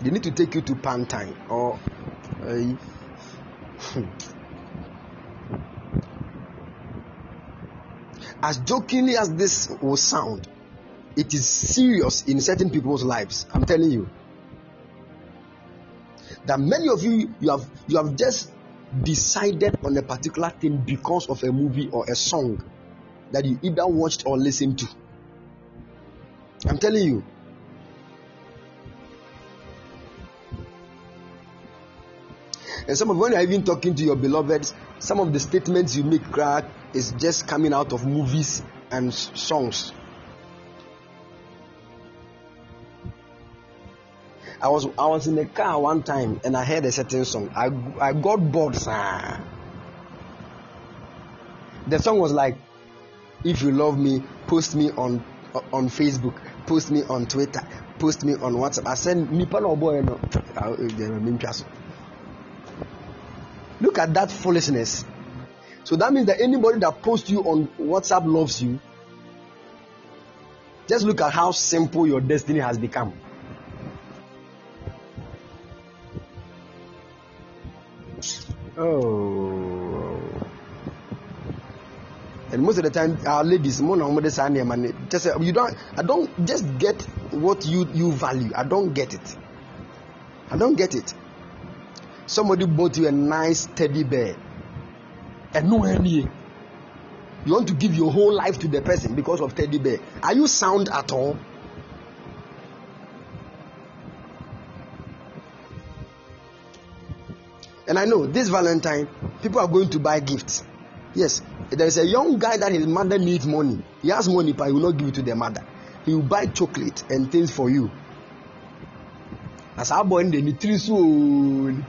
They need to take you to Pantine or uh, as jokingly as this will sound, it is serious in certain people's lives. I'm telling you that many of you you have you have just decided on a particular thing because of a movie or a song that you either watched or listened to. I'm telling you. And some of when you're even talking to your beloveds, some of the statements you make crack is just coming out of movies and songs. I was I was in a car one time and I heard a certain song. I I got bored, sir. The song was like, if you love me, post me on on Facebook, post me on Twitter, post me on WhatsApp. I said, Nipa no boy no. Look at that foolishness. So that means that anybody that posts you on WhatsApp loves you. Just look at how simple your destiny has become. Oh, and most of the time, our ladies, just say, you don't. I don't just get what you you value. I don't get it. I don't get it. Somebody bought you a nice teddy bear, and no any. You want to give your whole life to the person because of teddy bear. Are you sound at all? And I know this Valentine, people are going to buy gifts. Yes, there is a young guy that his mother needs money. He has money, but he will not give it to the mother. He will buy chocolate and things for you. As our boy, they need three soon.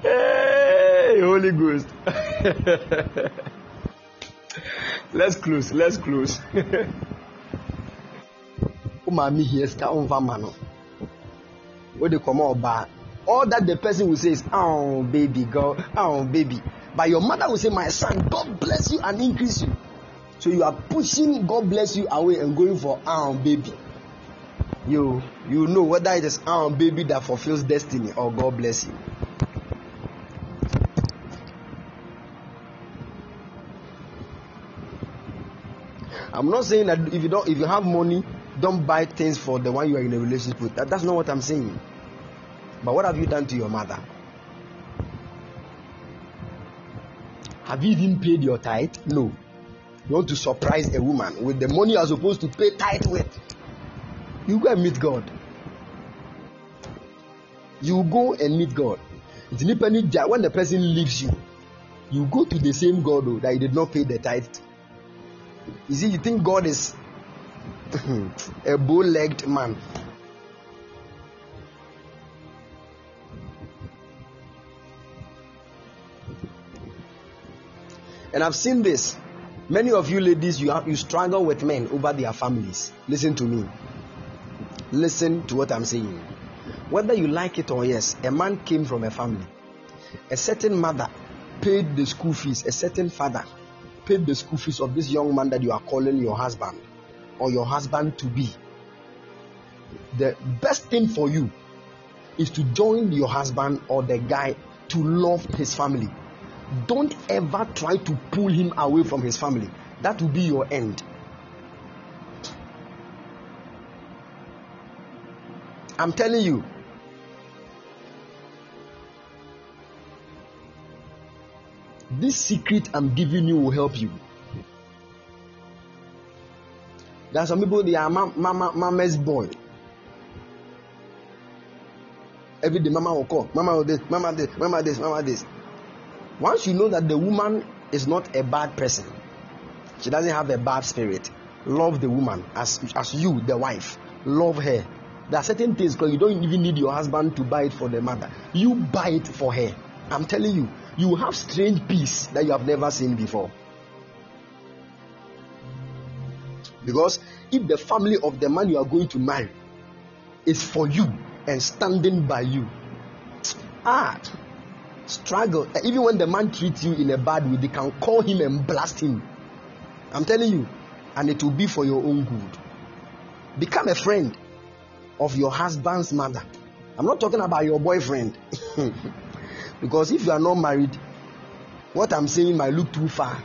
Hey, Holy Ghost. Let's close. Let's close. mommy here ska onva mano. What they come out by. All that the person will say is, oh baby girl, oh baby. But your mother will say, my son, God bless you and increase you. So you are pushing God bless you away and going for ah baby. You you know whether it is ah baby that fulfills destiny or God bless you. I'm not saying that if you don't if you have money, don't buy things for the one you are in a relationship with. That, that's not what I'm saying. But what have you done to your mother? Have you even paid your tithe? No. You want to surprise a woman with the money you are supposed to pay tithe with. You go and meet God. You go and meet God. It's independent that when the person leaves you, you go to the same God though, that you did not pay the tithe. You see, you think God is a bow-legged man. And I've seen this. Many of you ladies, you have, you struggle with men over their families. Listen to me. Listen to what I'm saying. Whether you like it or yes, a man came from a family. A certain mother paid the school fees. A certain father paid the school fees of this young man that you are calling your husband or your husband to be. The best thing for you is to join your husband or the guy to love his family. Don't ever try to pull him away from his family. That will be your end. I'm telling you. This secret I'm giving you will help you. There are some people, they are mama, mama, mama's boy. Every day, mama will call. Mama will this, mama this, mama this, mama this. Once you know that the woman is not a bad person, she doesn't have a bad spirit, love the woman as, as you, the wife. Love her. There are certain things because you don't even need your husband to buy it for the mother. You buy it for her. I'm telling you, you have strange peace that you have never seen before. Because if the family of the man you are going to marry is for you and standing by you, ah, struggle. Even when the man treats you in a bad way, they can call him and blast him. I'm telling you, and it will be for your own good. Become a friend of your husband's mother. I'm not talking about your boyfriend. Because if you are not married, what I'm saying might look too far.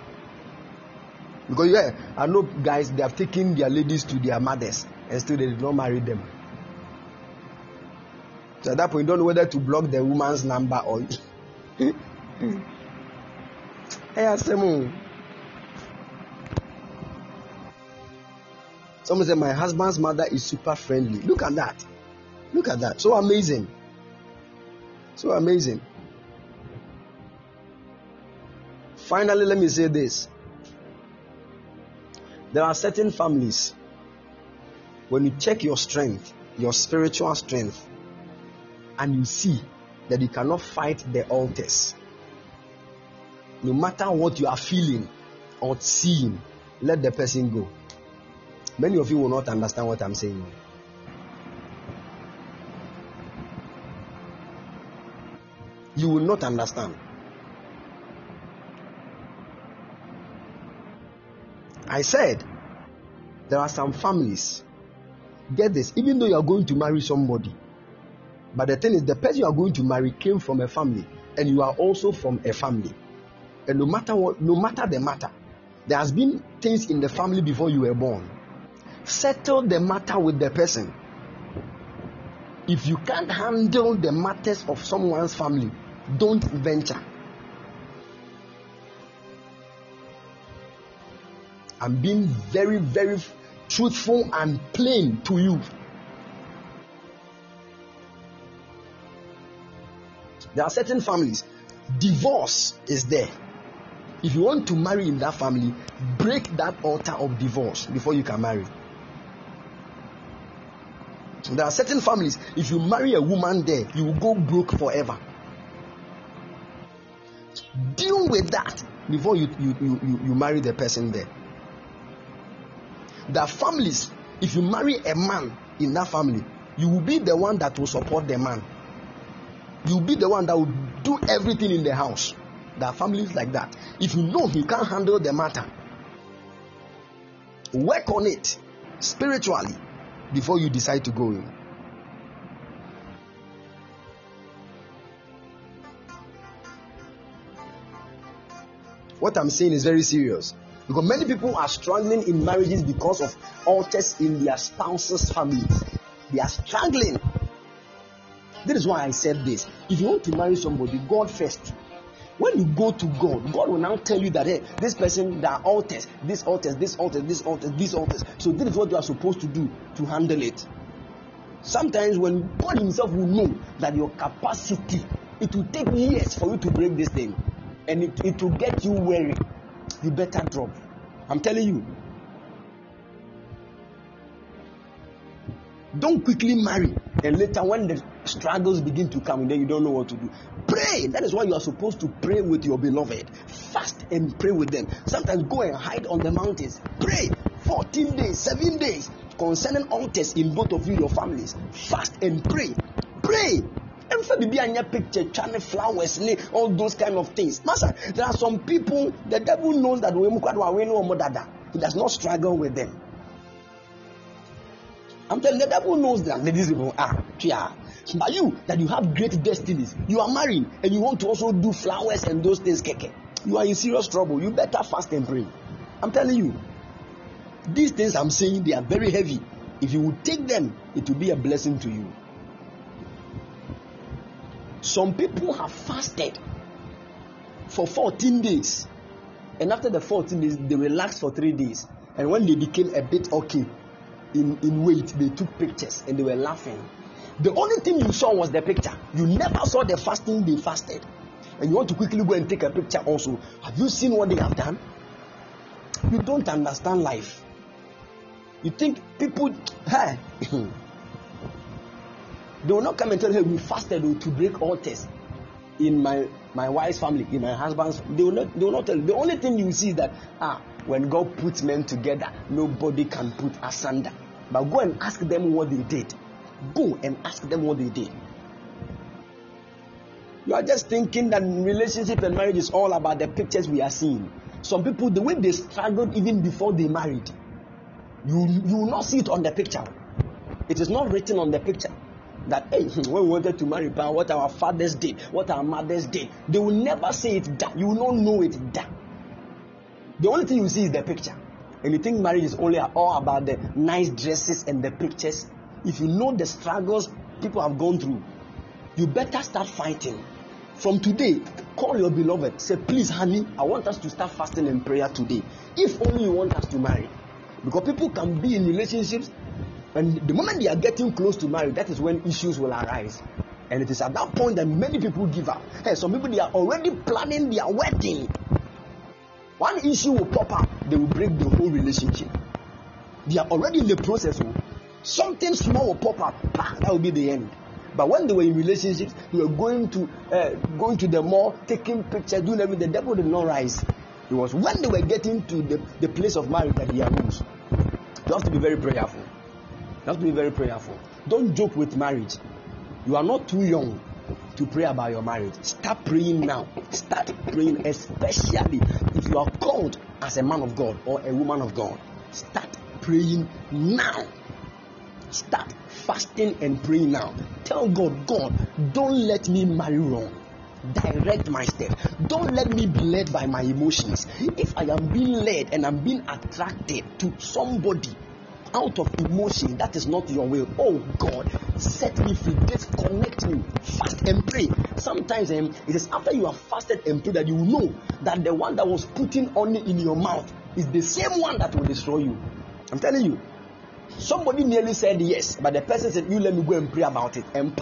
Because yeah, I know guys, they have taken their ladies to their mothers and still they did not marry them. So at that point, you don't know whether to block the woman's number or someone said, my husband's mother is super friendly. Look at that. Look at that. So amazing. So amazing. Finally, let me say this. There are certain families, when you check your strength, your spiritual strength, and you see that you cannot fight the altars. No matter what you are feeling or seeing, let the person go. Many of you will not understand what I'm saying. You will not understand. I said, there are some families, get this, even though you are going to marry somebody, but the thing is, the person you are going to marry came from a family, and you are also from a family. And no matter what, no matter the matter, there has been things in the family before you were born. Settle the matter with the person. If you can't handle the matters of someone's family, don't venture. I'm being very, very truthful and plain to you. There are certain families, divorce is there. If you want to marry in that family, break that altar of divorce before you can marry. There are certain families, if you marry a woman there, you will go broke forever. Deal with that before you, you, you, you marry the person there. There are families, If you marry a man in that family, you will be the one that will support the man. You will be the one that will do everything in the house. There are families like that. If you know he can't handle the matter, work on it spiritually before you decide to go in. What I'm saying is very serious, because many people are struggling in marriages because of altars in their spouses' families. They are struggling. That is why I said this. If you want to marry somebody, God first. When you go to God, God will now tell you that, hey, this person, there are altars, this altars, this altars, this altars, this altars. So this is what you are supposed to do to handle it. Sometimes when God Himself will know that your capacity, it will take years for you to break this thing. And it, it will get you worried. You better drop. I'm telling you. Don't quickly marry, and later when the struggles begin to come, then you don't know what to do. Pray. That is why you are supposed to pray with your beloved. Fast and pray with them. Sometimes go and hide on the mountains. Pray fourteen days, seven days, concerning altars in both of you, your families. Fast and pray. Pray. Every baby on your picture, trying flowers, all those kind of things. Master, there are some people the devil knows that we mukadwa. He does not struggle with them. I'm telling you, the devil knows that these people are. But you, that you have great destinies, you are married and you want to also do flowers and those things, keke. You are in serious trouble. You better fast and pray. I'm telling you, these things I'm saying, they are very heavy. If you would take them, it will be a blessing to you. Some people have fasted for fourteen days, and after the fourteen days, they relaxed for three days. And when they became a bit okay in, in weight, they took pictures and they were laughing. The only thing you saw was the picture. You never saw the fasting they fasted. And you want to quickly go and take a picture also. Have you seen what they have done? You don't understand life. You think people, hey, they will not come and tell her we fasted to break altars in my, my wife's family, in my husband's. They will not. They will not tell. The only thing you see is that ah, when God puts men together, nobody can put asunder. But go and ask them what they did. Go and ask them what they did. You are just thinking that relationship and marriage is all about the pictures we are seeing. Some people, the way they struggled even before they married, you you will not see it on the picture. It is not written on the picture. That hey, when we wanted to marry, but what our fathers did, what our mothers did, they will never say it that. You will not know it that. The only thing you see is the picture. And you think marriage is only all about the nice dresses and the pictures. If you know the struggles people have gone through, you better start fighting. From today, call your beloved. Say, please, honey, I want us to start fasting and prayer today. If only you want us to marry. Because people can be in relationships, and the moment they are getting close to marriage, that is when issues will arise. And it is at that point that many people give up. Hey, some people, they are already planning their wedding. One issue will pop up, they will break the whole relationship. They are already in the process. Something small will pop up, bah, that will be the end. But when they were in relationships, they were going to uh, going to the mall, taking pictures, doing everything. The devil did not rise. It was when they were getting to the, the place of marriage that he arose. You have to be very prayerful. You have to be very prayerful. Don't joke with marriage. You are not too young to pray about your marriage. Start praying now. Start praying, especially if you are called as a man of God or a woman of God. Start praying now. Start fasting and praying now. Tell God, God, don't let me marry wrong. Direct my step. Don't let me be led by my emotions. If I am being led and I'm being attracted to somebody out of emotion, that is not your will. Oh God, set me free, disconnect me. Fast and pray. Sometimes um, it is after you have fasted and prayed that you know that the one that was putting on in your mouth is the same one that will destroy you. I'm telling you, somebody nearly said yes, but the person said, you let me go and pray about it. And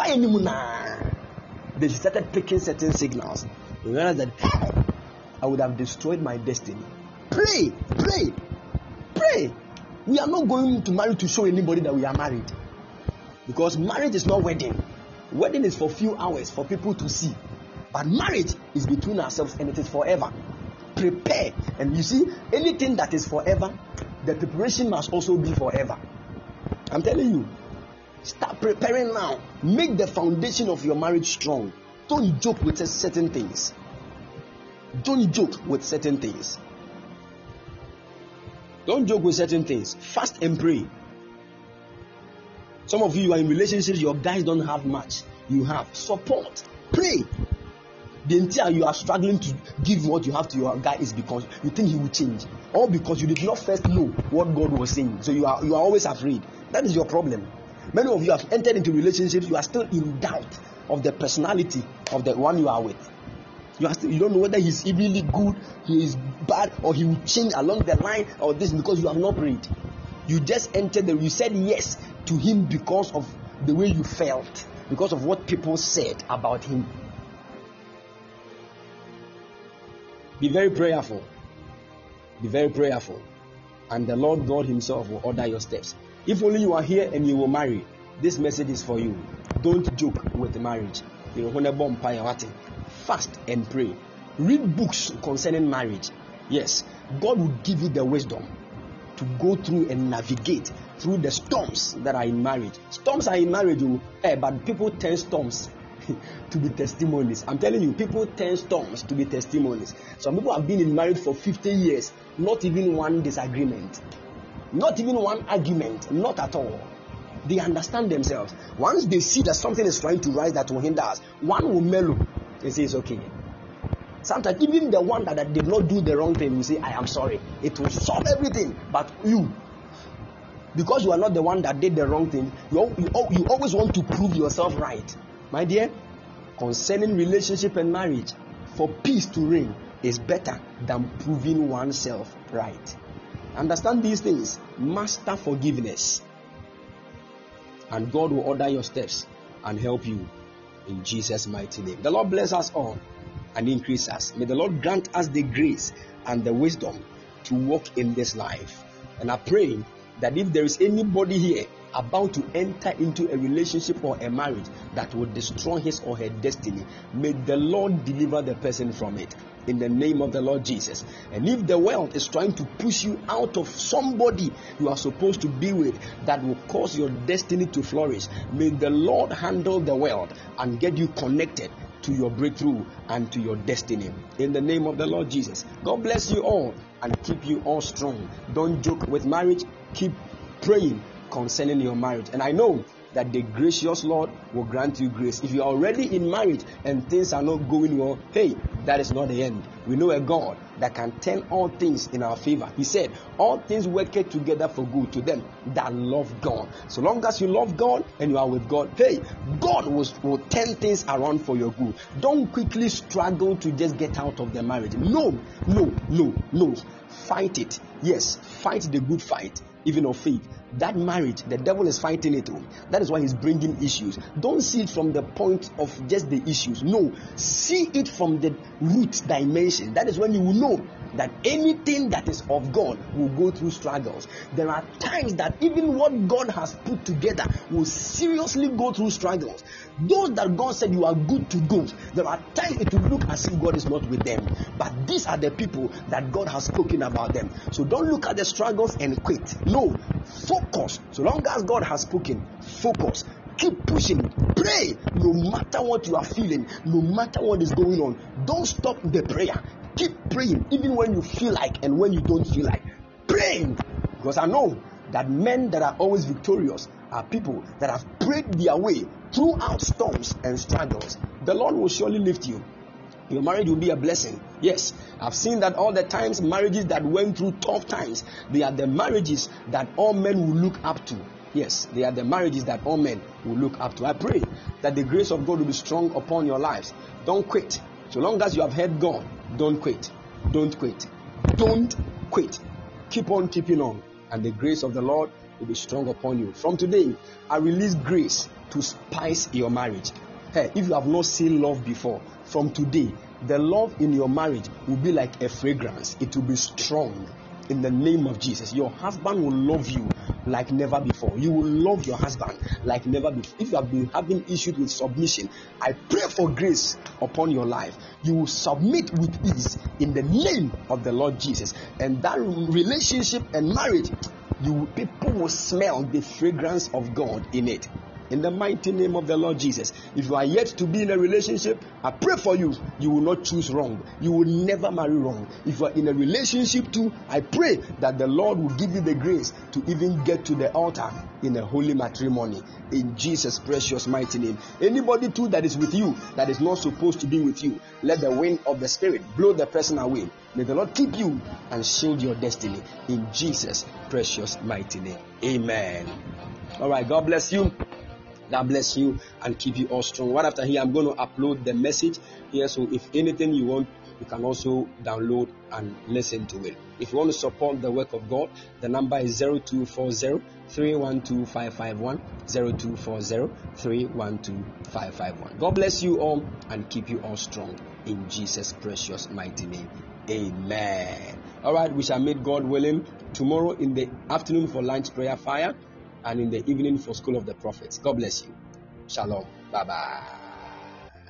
they started picking certain signals. You realize that hey, I would have destroyed my destiny. Pray, pray, pray. We are not going to marry to show anybody that we are married. Because marriage is not wedding. Wedding is for a few hours for people to see. But marriage is between ourselves and it is forever. Prepare. And you see, anything that is forever, the preparation must also be forever. I'm telling you. Start preparing now. Make the foundation of your marriage strong. Don't joke with certain things. Don't joke with certain things. Don't joke with certain things. Fast and pray. Some of you are in relationships, your guys don't have much. You have support. Pray. The entire you are struggling to give what you have to your guy is because you think he will change, or because you did not first know what God was saying. So you are you are always afraid. That is your problem. Many of you have entered into relationships, you are still in doubt of the personality of the one you are with. You are still, you don't know whether he's really good, he is bad, or he will change along the line, or this, because you have not prayed. You just entered the, you said yes to him because of the way you felt, because of what people said about him. Be very prayerful. Be very prayerful. And the Lord God himself will order your steps. If only you are here and you will marry, this message is for you. Don't joke with marriage. Fast and pray. Read books concerning marriage. Yes, God will give you the wisdom to go through and navigate through the storms that are in marriage. Storms are in marriage, you, eh, but people turn storms to be testimonies. I'm telling you, people turn storms to be testimonies. Some people have been in marriage for fifty years, not even one disagreement. Not even one argument, not at all. They understand themselves. Once they see that something is trying to rise that will hinder us, one will mellow and say it's okay. Sometimes even the one that, that did not do the wrong thing will say, I am sorry. It will solve everything, but you, because you are not the one that did the wrong thing, you, you, you always want to prove yourself right. My dear, concerning relationship and marriage, for peace to reign is better than proving oneself right. Understand these things. Master forgiveness. And God will order your steps and help you in Jesus' mighty name. The Lord bless us all and increase us. May the Lord grant us the grace and the wisdom to walk in this life. And I pray that if there is anybody here about to enter into a relationship or a marriage that will destroy his or her destiny, may the Lord deliver the person from it in the name of the Lord Jesus. And if the world is trying to push you out of somebody you are supposed to be with that will cause your destiny to flourish, may the Lord handle the world and get you connected to your breakthrough and to your destiny in the name of the Lord Jesus. God bless you all and keep you all strong. Don't joke with marriage. Keep praying concerning your marriage, and I know that the gracious Lord will grant you grace. If you are already in marriage and things are not going well, hey, that is not the end. We know a God that can turn all things in our favor. He said, all things work together for good to them that love God. So long as you love God and you are with God, hey, God will, will turn things around for your good. Don't quickly struggle to just get out of the marriage. No, no, no, no. Fight it. Yes, fight the good fight, even of faith. That marriage, the devil is fighting it. That is why he's bringing issues. Don't see it from the point of just the issues. No, see it from the root dimension. That is when you will know that anything that is of God will go through struggles. There are times that even what God has put together will seriously go through struggles. Those that God said you are good to go, there are times it will look as if God is not with them. But these are the people that God has spoken about them. So don't look at the struggles and quit. No, focus. So long as God has spoken, focus. Keep pushing. Pray. No matter what you are feeling, no matter what is going on, don't stop the prayer. Keep praying, even when you feel like and when you don't feel like. Praying. Because I know that men that are always victorious are people that have prayed their way throughout storms and struggles. The Lord will surely lift you. Your marriage will be a blessing. Yes, I've seen that all the times, marriages that went through tough times, they are the marriages that all men will look up to. Yes, they are the marriages that all men will look up to. I pray that the grace of God will be strong upon your lives. Don't quit. So long as you have heard God, don't quit. Don't quit. Don't quit. Keep on keeping on. And the grace of the Lord will be strong upon you. From today, I release grace to spice your marriage. Hey, if you have not seen love before, from today, the love in your marriage will be like a fragrance. It will be strong in the name of Jesus. Your husband will love you like never before. You will love your husband like never before. If you have been having issues with submission, I pray for grace upon your life. You will submit with ease in the name of the Lord Jesus. And that relationship and marriage you people will smell the fragrance of God in it. In the mighty name of the Lord Jesus. If you are yet to be in a relationship, I pray for you. You will not choose wrong. You will never marry wrong. If you are in a relationship too, I pray that the Lord will give you the grace to even get to the altar in a holy matrimony. In Jesus' precious mighty name. Anybody too that is with you, that is not supposed to be with you, let the wind of the Spirit blow the person away. May the Lord keep you and shield your destiny. In Jesus' precious mighty name. Amen. All right. God bless you. God bless you and keep you all strong. Right after here, I'm going to upload the message here. So if anything you want, you can also download and listen to it. If you want to support the work of God, the number is zero two four zero, three one two, five five one, zero two four zero, three one two, five five one. God bless you all and keep you all strong. In Jesus' precious mighty name. Amen. All right, we shall meet, God willing, tomorrow in the afternoon for lunch prayer fire, and in the evening for School of the Prophets. God bless you. Shalom. Bye-bye.